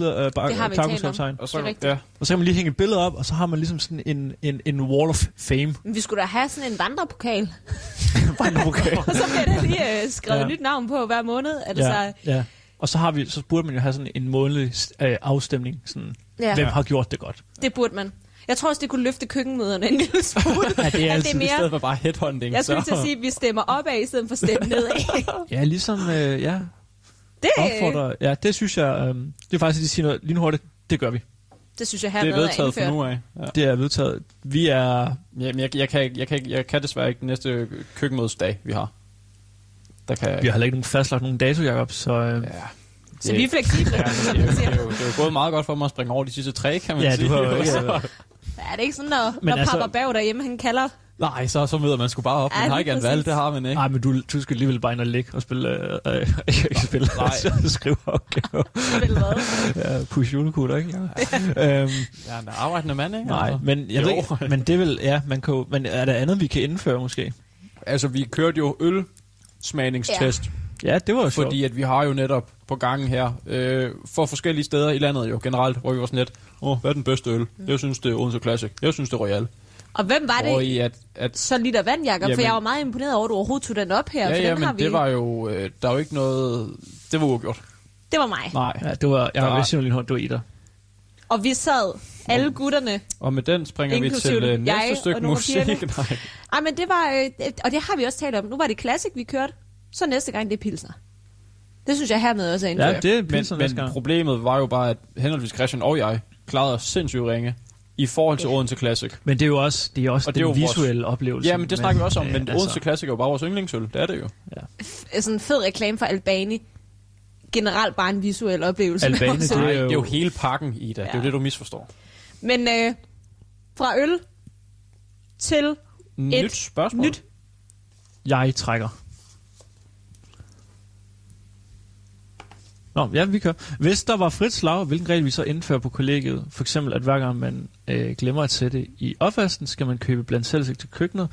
karkuskoptegn. Og så kan man lige hænge et billede op, og så har man ligesom sådan en wall of fame. Men vi skulle da have sådan en vandrepokal. Og så bliver der lige skrevet nyt navn på hver måned. Altså. Og så burde man jo have sådan en månedlig afstemning. Sådan, hvem har gjort det godt? Det burde man. Jeg tror også, det kunne løfte køkkenmøderne en lille smule. Ja, det er altså mere... i stedet for bare headhunting. Jeg skulle til at sige, at vi stemmer opad, i stedet for at stemme nedad. Ja, ligesom... Det opfordrer, ja, det synes jeg, det er faktisk, at de siger noget lynhurtigt, det gør vi. Det synes jeg hernede er indført. Det er vedtaget for nu af. Ja. Det er vedtaget. Vi er... Jamen, jeg kan desværre ikke den næste køkkenmødesdag, vi har. Der kan vi har heller ikke nogen fastlagt nogen dato, Jacob, så... Så vi er fleksible. Det er jo gået meget godt for mig at springe over de sidste 3, kan man sige. Du har jo ikke... Er det ikke sådan, når pappa Bav derhjemme, han kalder... Nej, så møder man sgu bare op. Man har ikke en valg, det har man ikke. Nej, men du skal alligevel bare ind og ligge og spille... ikke spille, så skrive opgaver. Spille hvad? Push julekutter, ikke? Ja, en arbejdende mand, ikke? Nej, men jeg ved ikke, men det vil... Ja, man kan jo, men er der andet, vi kan indføre, måske? Altså, vi kørte jo ølsmagningstest. Ja, det var jo sjovt. Fordi at vi har jo netop på gangen her, for forskellige steder i landet jo generelt, hvor vi var sådan lidt, hvad er den bedste øl? Jeg synes, det er Odense Classic. Jeg synes, det er Royal. Og hvem var det? Så liter vand, Jacob, for jeg var meget imponeret over, at du overhovedet tog den op her. Ja, men det var jo... Der er jo ikke noget... Det var uafgjort. Det var mig. Nej, det var... Jeg var simpelthen hårdt, du var i dig. Og vi sad, alle gutterne... Og med den springer vi til næste stykke musik. Nej, men det var... Og det har vi også talt om. Nu var det Classic, vi kørte. Så næste gang, det er Pilsner. Det synes jeg hermed også er indført. Ja, det er Pilsner næste gang. Men problemet var jo bare, at henholdsvis Christian og jeg klarede os sindssygt ringe i forhold til Odense Classic. Men det er jo også, det er den visuelle oplevelse. Ja, men det snakker vi også om, men Odense Classic er jo bare vores yndlingsøl. Det er det jo. Ja. Sådan en fed reklame for Albani. Generelt bare en visuel oplevelse. Albani, det er jo hele pakken, Ida. Ja. Det er jo det, du misforstår. Men fra øl til nyt spørgsmål. Jeg trækker. Nå, ja, vi kører. Hvis der var frit slag, hvilken regel vi så indfører på kollegiet? For eksempel, at hver gang man glemmer at sætte i opvasken, skal man købe blandt selvsigt til køkkenet.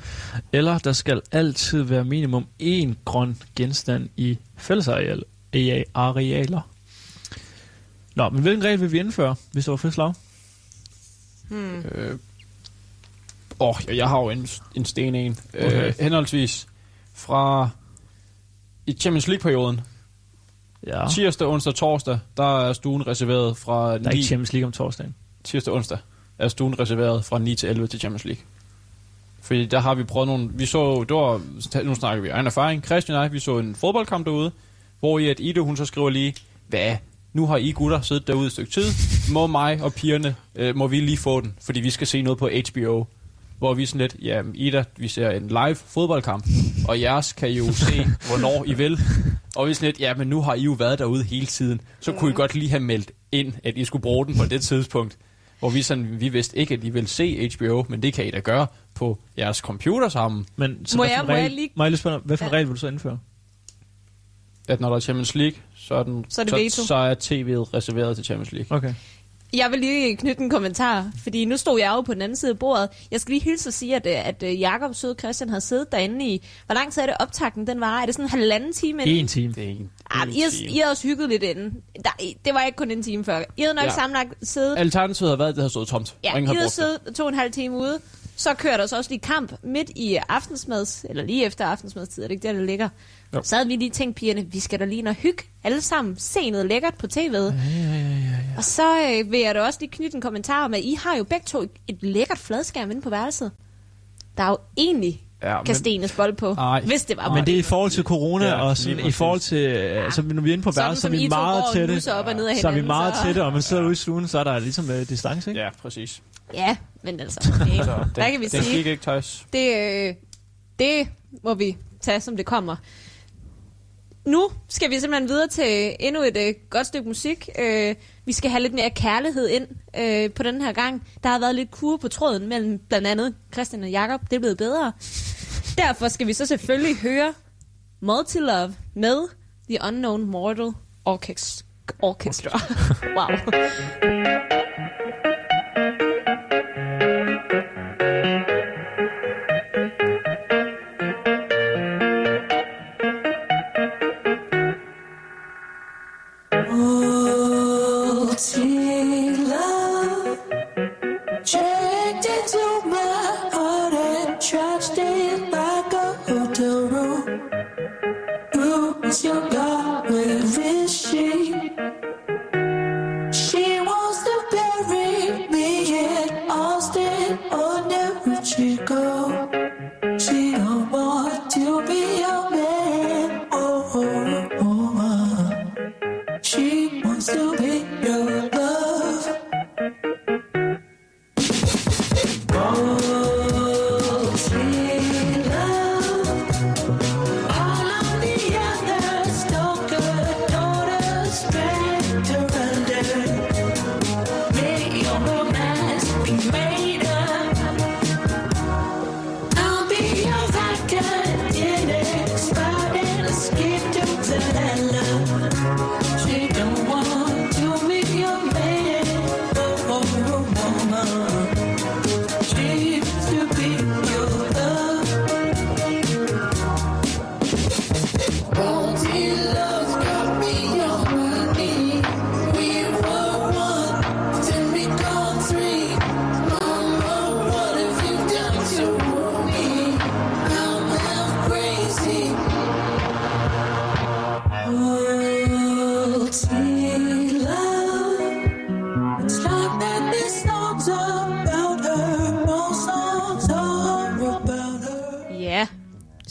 Eller der skal altid være minimum 1 grøn genstand i fællesarealer. Nå, men hvilken regel vil vi indføre, hvis der var frit slag? Jeg har jo en sten en. Okay. Henholdsvis fra i Champions League-perioden. Ja. Tirsdag, onsdag, torsdag, der er stuen reserveret fra 9... Der er ikke Champions League om torsdagen. Tirsdag, onsdag er stuen reserveret fra 9 til 11 til Champions League. Fordi der har vi prøvet nogle... Vi så... Nu snakker vi egen erfaring. Christian og jeg, vi så en fodboldkamp derude, hvor i at Ida, hun så skriver lige, hvad? Nu har I gutter siddet derude et stykke tid. Må mig og pigerne... må vi lige få den, fordi vi skal se noget på HBO. Hvor vi sådan lidt, jamen Ida, vi ser en live fodboldkamp, og jeres kan I jo se, hvornår I vil. Og vi sådan lidt, jamen nu har I jo været derude hele tiden, så kunne I godt lige have meldt ind, at I skulle bruge den på det tidspunkt. hvor vi sådan, vi vidste ikke, at I ville se HBO, men det kan I da gøre på jeres computer sammen. Men så må jeg lige spørge, hvad for en regel vil du så indføre? At når der er Champions League, så er tv'et reserveret til Champions League. Okay. Jeg vil lige knytte en kommentar, fordi nu stod jeg jo på den anden side af bordet. Jeg skal lige hilse og sige, at Jakob Søde Christian havde siddet derinde i... Hvor lang tid er det optakten, den var? Er det sådan en halvanden time inden? En time. I havde også hygget lidt inden. Det var ikke kun en time før. I havde nok sammenlagt siddet... Alternativet havde været, det havde stået tomt. Ja, I havde siddet 2,5 time ude. Så kørte der også lige kamp midt i aftensmads... Eller lige efter aftensmadstid, er det ikke der, det ligger? Jo. Så havde vi lige tænkt, pigerne, vi skal da lige nå hygge alle sammen. Se noget lækkert på tv'et. Og så vil jeg da også lige knytte en kommentar om, at I har jo begge to et lækkert fladskærm inde på værelset. Der er jo egentlig kastenes bold på, hvis det var. Men det er i forhold til corona, og sådan, i forhold til, så når vi er inde på værelset, så er vi meget tætte. Så er vi meget tætte, og man sidder ude i stuen, så er der ligesom distance, ikke? Ja, præcis. Ja, men altså, der kan vi sige. Det gik ikke tøjs. Det må vi tage, som det kommer. Nu skal vi simpelthen videre til endnu et godt stykke musik. Vi skal have lidt mere kærlighed ind på den her gang. Der har været lidt kurve på tråden mellem blandt andet Christian og Jakob. Det er blevet bedre. Derfor skal vi så selvfølgelig høre Multilove med The Unknown Mortal Orchestra. Wow.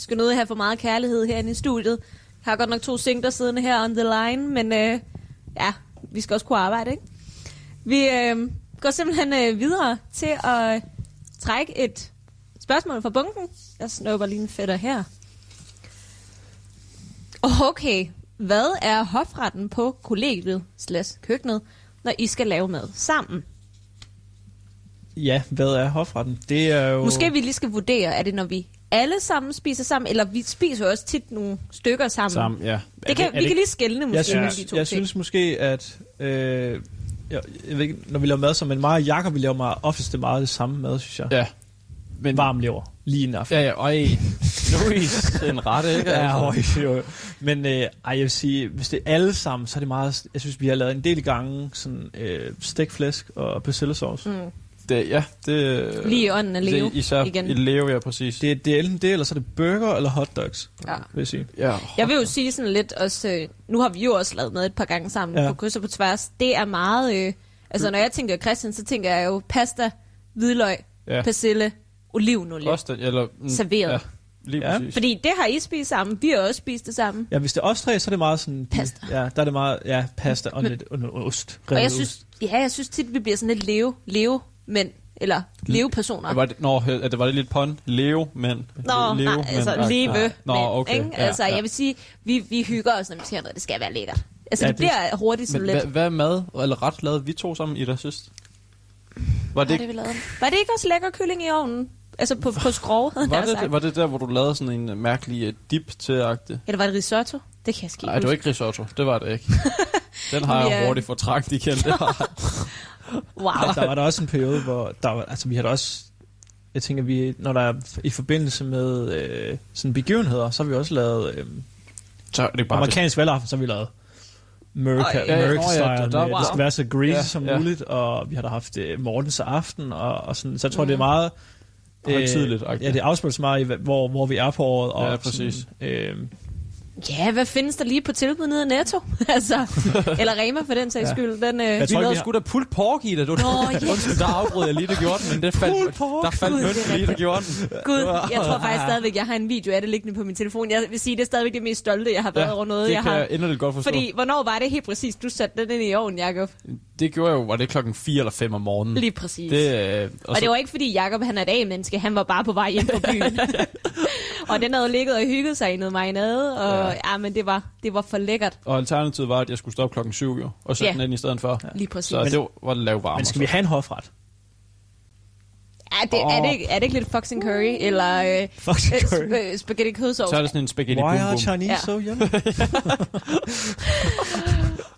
Skal nødt til at have for meget kærlighed herinde i studiet. Jeg har godt nok 2 singler siddende her on the line, men vi skal også kunne arbejde, ikke? Vi går simpelthen videre til at trække et spørgsmål fra bunken. Jeg snupper lige en fætter her. Okay, hvad er hofretten på kollegiet/køkkenet, når I skal lave mad sammen? Ja, hvad er hofretten? Det er jo... Måske vi lige skal vurdere, er det når vi alle sammen spiser sammen, eller vi spiser også tit nogle stykker sammen. Ja. Vi kan lige skelne måske mellem de to ting. Jeg synes måske, at jeg ved ikke, når vi laver mad sammen, men mig og Jakob, vi laver meget det samme mad, synes jeg. Ja. Men varm lever lige en aften. Ja, øj. Nu er det en rette, ikke? Ja, jo. Men jeg vil sige, hvis det er alle sammen, så er det meget... Jeg synes, vi har lavet en del gange sådan stækflæsk og persillesauce. Mm. Det, ja, det... Lige ånden af Leo igen. I Leo, ja, præcis. Det er enten det, eller så er det burger eller hotdogs, vil jeg sige. Ja. Jeg vil jo sige sådan lidt også... Nu har vi jo også lavet med et par gange sammen på kryds og på tværs. Det er meget... når jeg tænker Christian, så tænker jeg jo pasta, hvidløg, persille, olivenolie. Serveret. Ja. Fordi det har I spist sammen, vi har også spist det sammen. Ja, hvis det er os tre, så er det meget sådan... Pasta. Ja, der er det meget... Ja, pasta og lidt ost. Og jeg synes tit, vi bliver sådan lidt Leo. Mænd, eller levepersoner. Var det lidt pun? Leve mænd. Nå, okay. Ikke? Jeg vil sige, vi hygger os, når vi siger noget, det skal være lækkert. Altså, det bliver hurtigt sådan lidt. Hvad mad eller ret lavede vi to sammen i der sidst? Var det ikke også lækker kylling i ovnen? Altså på skrog, havde jeg sagt. Var det der, hvor du lavede sådan en mærkelig dip til-agtig? Eller var det risotto? Det kan jeg skikke. Nej, det var ikke risotto. Det var det ikke. Den har jeg hurtigt fortragt igen. Wow. Der var der også en periode, hvor der var, altså vi havde også... Jeg tænker, vi, når der er i forbindelse med sådan begivenheder, så har vi også lavet... amerikansk valgaften, så har vi lavet... America-style, der skal være så greasy som muligt, og vi har da haft Mortens aften, og sådan, så jeg tror, det er meget... Højtideligt. Ja, det afspiller så meget, hvor vi er på året. Og ja, præcis. Ja, hvad findes der lige på tilbud nede i Netto? altså, eller Rema for den sags skyld. Den, jeg tror, vi havde sgu da pulled pork i det. Undskyld, der afbrød jeg lige, det gjorde den, men det faldt mønten lige, det gjorde den. Gud, jeg tror faktisk stadigvæk, jeg har en video af det liggende på min telefon. Jeg vil sige, det er stadigvæk det mest stolte, jeg har været over noget. Det kan jeg endelig godt forstå. Fordi, hvornår var det helt præcis, du satte den ind i ovnen, Jakob? Det gjorde jeg jo, var det klokken 4 eller 5 om morgenen. Lige præcis. Det, og det var ikke, fordi Jakob han er et A-menneske, han var bare på vej hjem fra byen. Og den havde ligget og hygget sig i noget marinade, og men det var for lækkert. Og alternativet var, at jeg skulle stoppe klokken 7 jo, og sætte den ind i stedet for. Ja. Lige præcis. Så men, det var lav varme. Men skal vi have en hofret? Er det ikke lidt fox and curry, eller spaghetti kødsovs? Så er det sådan en spaghetti boom boom. Why are Chinese so young?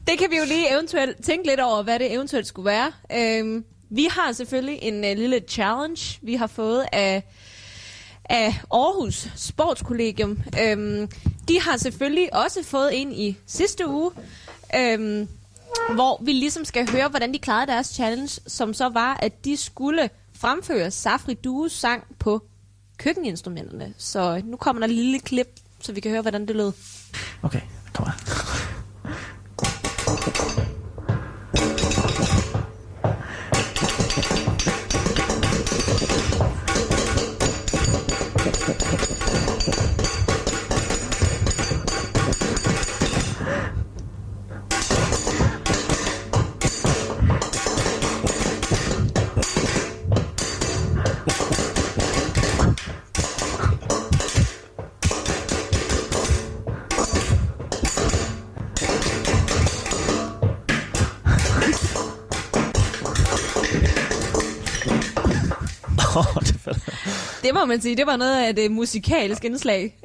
Det kan vi jo lige eventuelt tænke lidt over, hvad det eventuelt skulle være. Vi har selvfølgelig en lille challenge, vi har fået af Aarhus Sportskollegium. De har selvfølgelig også fået en i sidste uge, hvor vi ligesom skal høre, hvordan de klarede deres challenge, som så var, at de skulle fremføre Safri Dues sang på køkkeninstrumenterne. Så nu kommer der et lille klip, så vi kan høre, hvordan det lød. Okay, kom her. Det må man sige, det var noget af det musikalske indslag.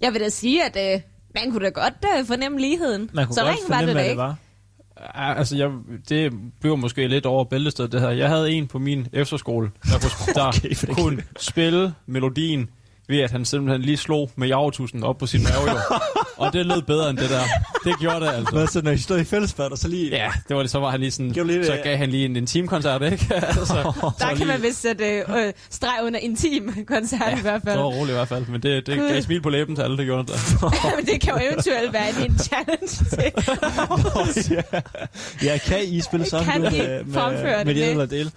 Jeg vil da sige, at man kunne da godt fornemme ligheden. Man kunne så godt fornemme, hvad det var. Altså, det bliver måske lidt over bæltestedet, det her. Jeg havde en på min efterskole, der kunne spille melodien ved, at han simpelthen lige slog med jagertusen op på sin mave. Og det lød bedre end det der. Det gjorde det altså. Hvad så, når I stod i fællesbad, og så lige... Ja, det var det, så var han lige sådan... så gav han lige en intimkoncert, ikke? altså, der kan lige... man vist sætte streg under intimkoncert i hvert fald. Det var roligt i hvert fald, men det gav smil på læben til alle, det gjorde det der. Men det kan jo eventuelt være en challenge til. Ja, kan I spille sådan kan noget med det eller del?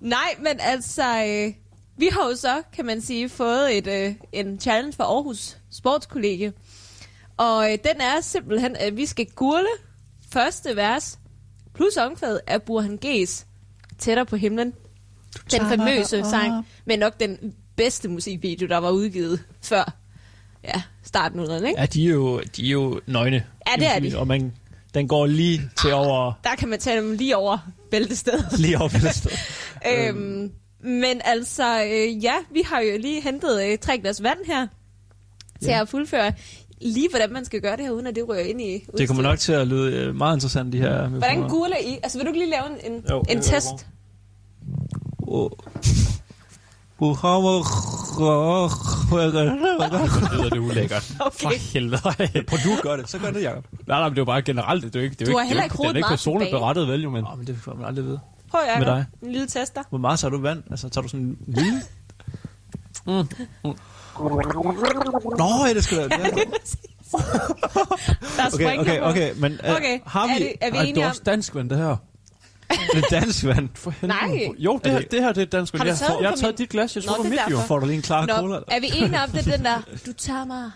Nej, men altså... Vi har jo så, kan man sige, fået en challenge fra Aarhus Sportskollegiet. Og den er simpelthen, at vi skal gurle første vers plus omkvædet af Burhan G's Tættere på Himlen. Den famøse sang, men nok den bedste musikvideo, der var udgivet før starten ud af den, ikke? Ja, de er jo nøgne. Ja, det er de. Og den går lige til over... Der kan man tage dem lige over bæltestedet. Lige over bæltestedet. Men altså, vi har jo lige hentet 3 glas vand her til at fuldføre lige, hvordan man skal gøre det her, uden at det rører ind i udstyret. Det kommer nok til at lyde meget interessant, de her... Hvordan gurler I? Altså, vil du lige lave en test? Det er ulækkert. For helvede. Prøv du at gøre det, så gør det, Jacob. Nej, men det er jo bare generelt. Du har heller ikke hovedet meget tilbage. Den er ikke personligt berettet, vel, men det får man aldrig vide. Prøv, Jacob. En lille tester. Hvor meget tager du vand? Altså, tager du sådan en lille... Nå, det skal være. Ja, der okay, men har vi... Er vi enige om... Det er danskvand, det her. Det er danskvand. For nej. Jo, det her det er danskvand. Jeg har taget dit glas, jeg tror, du mit jo. Får du lige en klar cola? Er vi enige om det, den der... Du tager mig...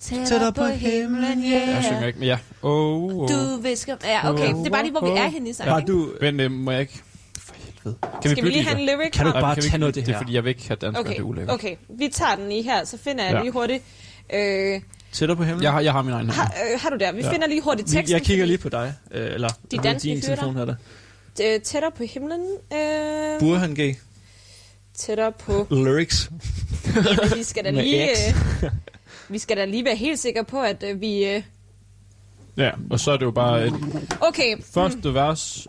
Tættere på himlen, yeah. Jeg synger ikke, men ja. Du visker... Ja, okay. Det er bare lige, hvor vi er henne i sangen. Vent, må jeg ikke... For helvede. Skal vi lige have en lyric? Kan du bare tage noget af det her? Det er, fordi jeg vil ikke have dansk, det er ulækkert. Okay, vi tager den lige her, så finder jeg lige hurtigt... Tættere på himlen? Jeg har min egen. Har du der? Vi finder lige hurtigt teksten. Jeg kigger lige på dig. Eller din telefon her der. Tættere på himlen. Burde han gay? Tættere på... Lyrics. Ja, vi skal da lige... vi skal da lige være helt sikre på, at vi... Ja, og så er det jo bare et... Okay. Første vers,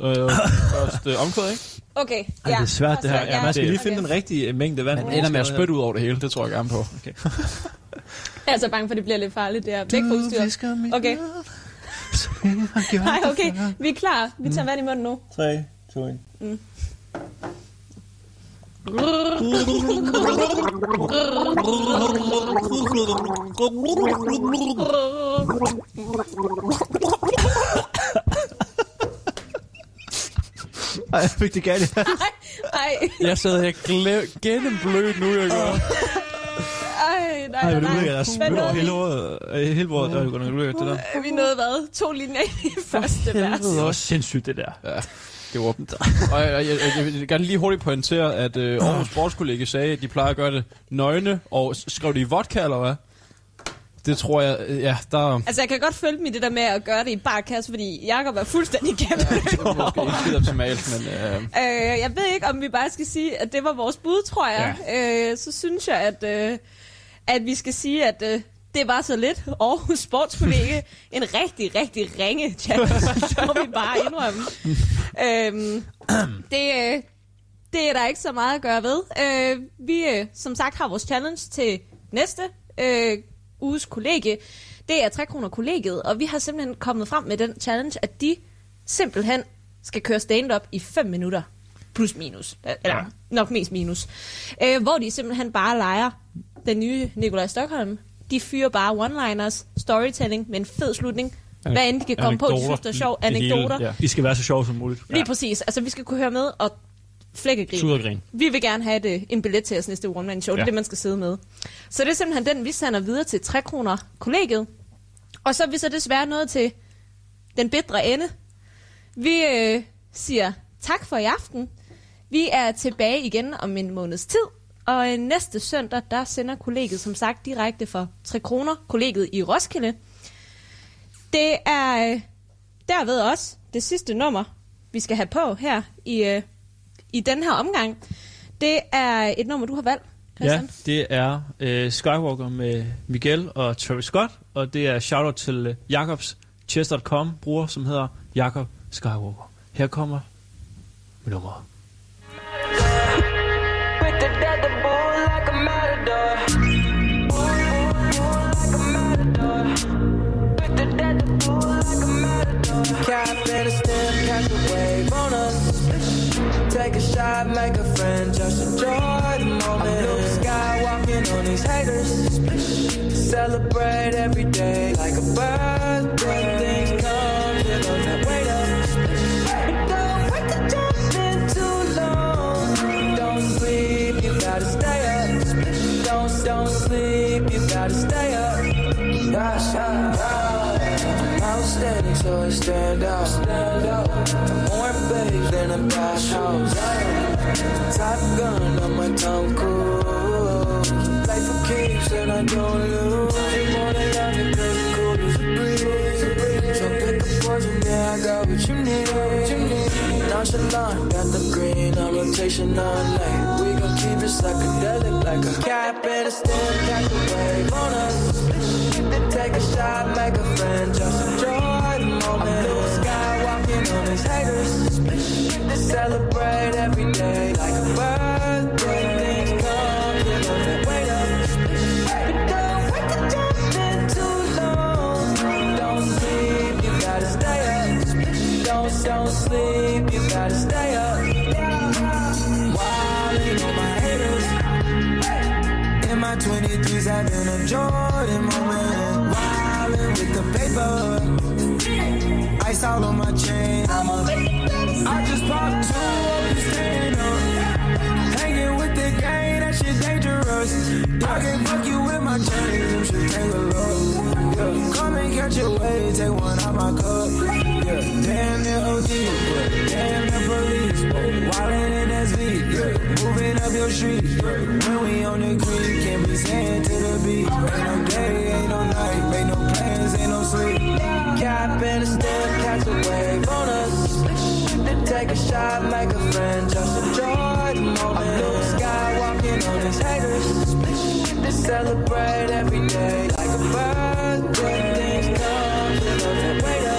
første omkød, ikke? Okay, ja. Ej, det er svært det her. Ja, man skal lige finde den rigtige mængde vand. Man ender med at spytte ud over det hele, det tror jeg gerne på. Okay. Jeg er så bange for, det bliver lidt farligt, det her. Væk fra udstyret. Okay. Nej, okay. Vi er klar. Vi tager vand i munden nu. 3, 2, 1. Ej, jeg fik det galt. Ej. Jeg sad her gennemblødt nu, jeg går. Ej, nej, nej. Jeg spiller hele året. Hele året, der er jo godt nok løbet, det der. Vi nåede hvad? 2 linjer i første vers. Det var også sindssygt, det der. Ja. Det var åbent. Og jeg vil gerne lige hurtigt pointere, at Aarhus Sportskollegiet sagde, at de plejer at gøre det nøgne, og skrev det i vodka, eller hvad? Det tror jeg, ja, der... Altså, jeg kan godt følge mig det der med at gøre det i barkasse, fordi Jacob er fuldstændig gennem. Ja, det var måske ikke helt optimalt, men... jeg ved ikke, om vi bare skal sige, at det var vores bud, tror jeg. Ja. Så synes jeg, at vi skal sige, at... Det var så lidt Aarhus Sportskollegiet. En rigtig, rigtig ringe challenge, så må vi bare indrømme. Det er der ikke så meget at gøre ved. Vi, som sagt, har vores challenge til næste uges kollegie. Det er 3 Kroner kollegiet, og vi har simpelthen kommet frem med den challenge, at de simpelthen skal køre stand-up i 5 minutter. Plus minus. Eller nok mest minus. Hvor de simpelthen bare leger den nye Nikolaj Stockholm. De fyrer bare one-liners, storytelling med en fed slutning. Hvad end de kan komme på, de synes, der er sjov. Anekdoter. Ja. De skal være så sjove som muligt. Ja. Lige præcis. Altså, vi skal kunne høre med og flækkegrin. Sudergrin. Vi vil gerne have en billet til os næste one-man-show. Ja. Det er det, man skal sidde med. Så det er simpelthen den, vi sender videre til 3 Kroner kollegiet. Og så er vi så desværre nået til den bedre ende. Vi siger tak for i aften. Vi er tilbage igen om en måneds tid. Og næste søndag, der sender kollegiet, som sagt, direkte fra 3 Kroner kollegiet i Roskilde. Det er derved også det sidste nummer, vi skal have på her i den her omgang. Det er et nummer, du har valgt, Christian. Ja, det er Skywalker med Miguel og Travis Scott. Og det er shoutout til Jacobs Chess.com bruger, som hedder Jacob Skywalker. Her kommer nummeret. I better stand, catch a wave on us. Take a shot, make a friend, just enjoy the moment. I'm Luke Skywalker on these haters. Celebrate every day like a birthday. Things come, you know that wait up. Don't wait to jump in too long. Don't sleep, you gotta stay up. Don't sleep, you gotta stay up. Gosh, outstanding, so I stand out. More babe than a bash house. Top gun on my tongue, cool. Life for keeps and I don't lose. You wanna love me, cause it's cool, it's a breeze. So pick the poison, yeah, I got what you need. Nonchalant, got the green on rotation all night. We gon' keep it psychedelic like a cap and a stand, catch a wave on us. Take a shot, make a friend, just enjoy the moment. I'm Luke Skywalker on these haters. Celebrate every day like a birthday. Things come, you know that wait up. But don't wait to jump in too long. Don't sleep, you gotta stay up. Don't sleep, you gotta stay up. Wilding on my haters. In my 23s, having a Jordan moment. With the paper, ice all on my chain. I just popped 2 of these stand-ups. Hanging with the gang, that shit dangerous. I can fuck you with my chain, you should take a look. Yeah. Come and catch your wave, take one out my cup. Yeah. Damn the OD, yeah. Damn the police. Wildin' in SV, yeah. Moving up your street. Yeah. When we on the creek, can't be sand to the beach. Ain't no day, ain't no night, make no plans, ain't no sleep. Cap and a step, catch a wave on us. take a shot, make a friend, just enjoy the moment. I'm Luke Skywalker on these haters. They celebrate every day like a birthday. Things come, they don't wait up.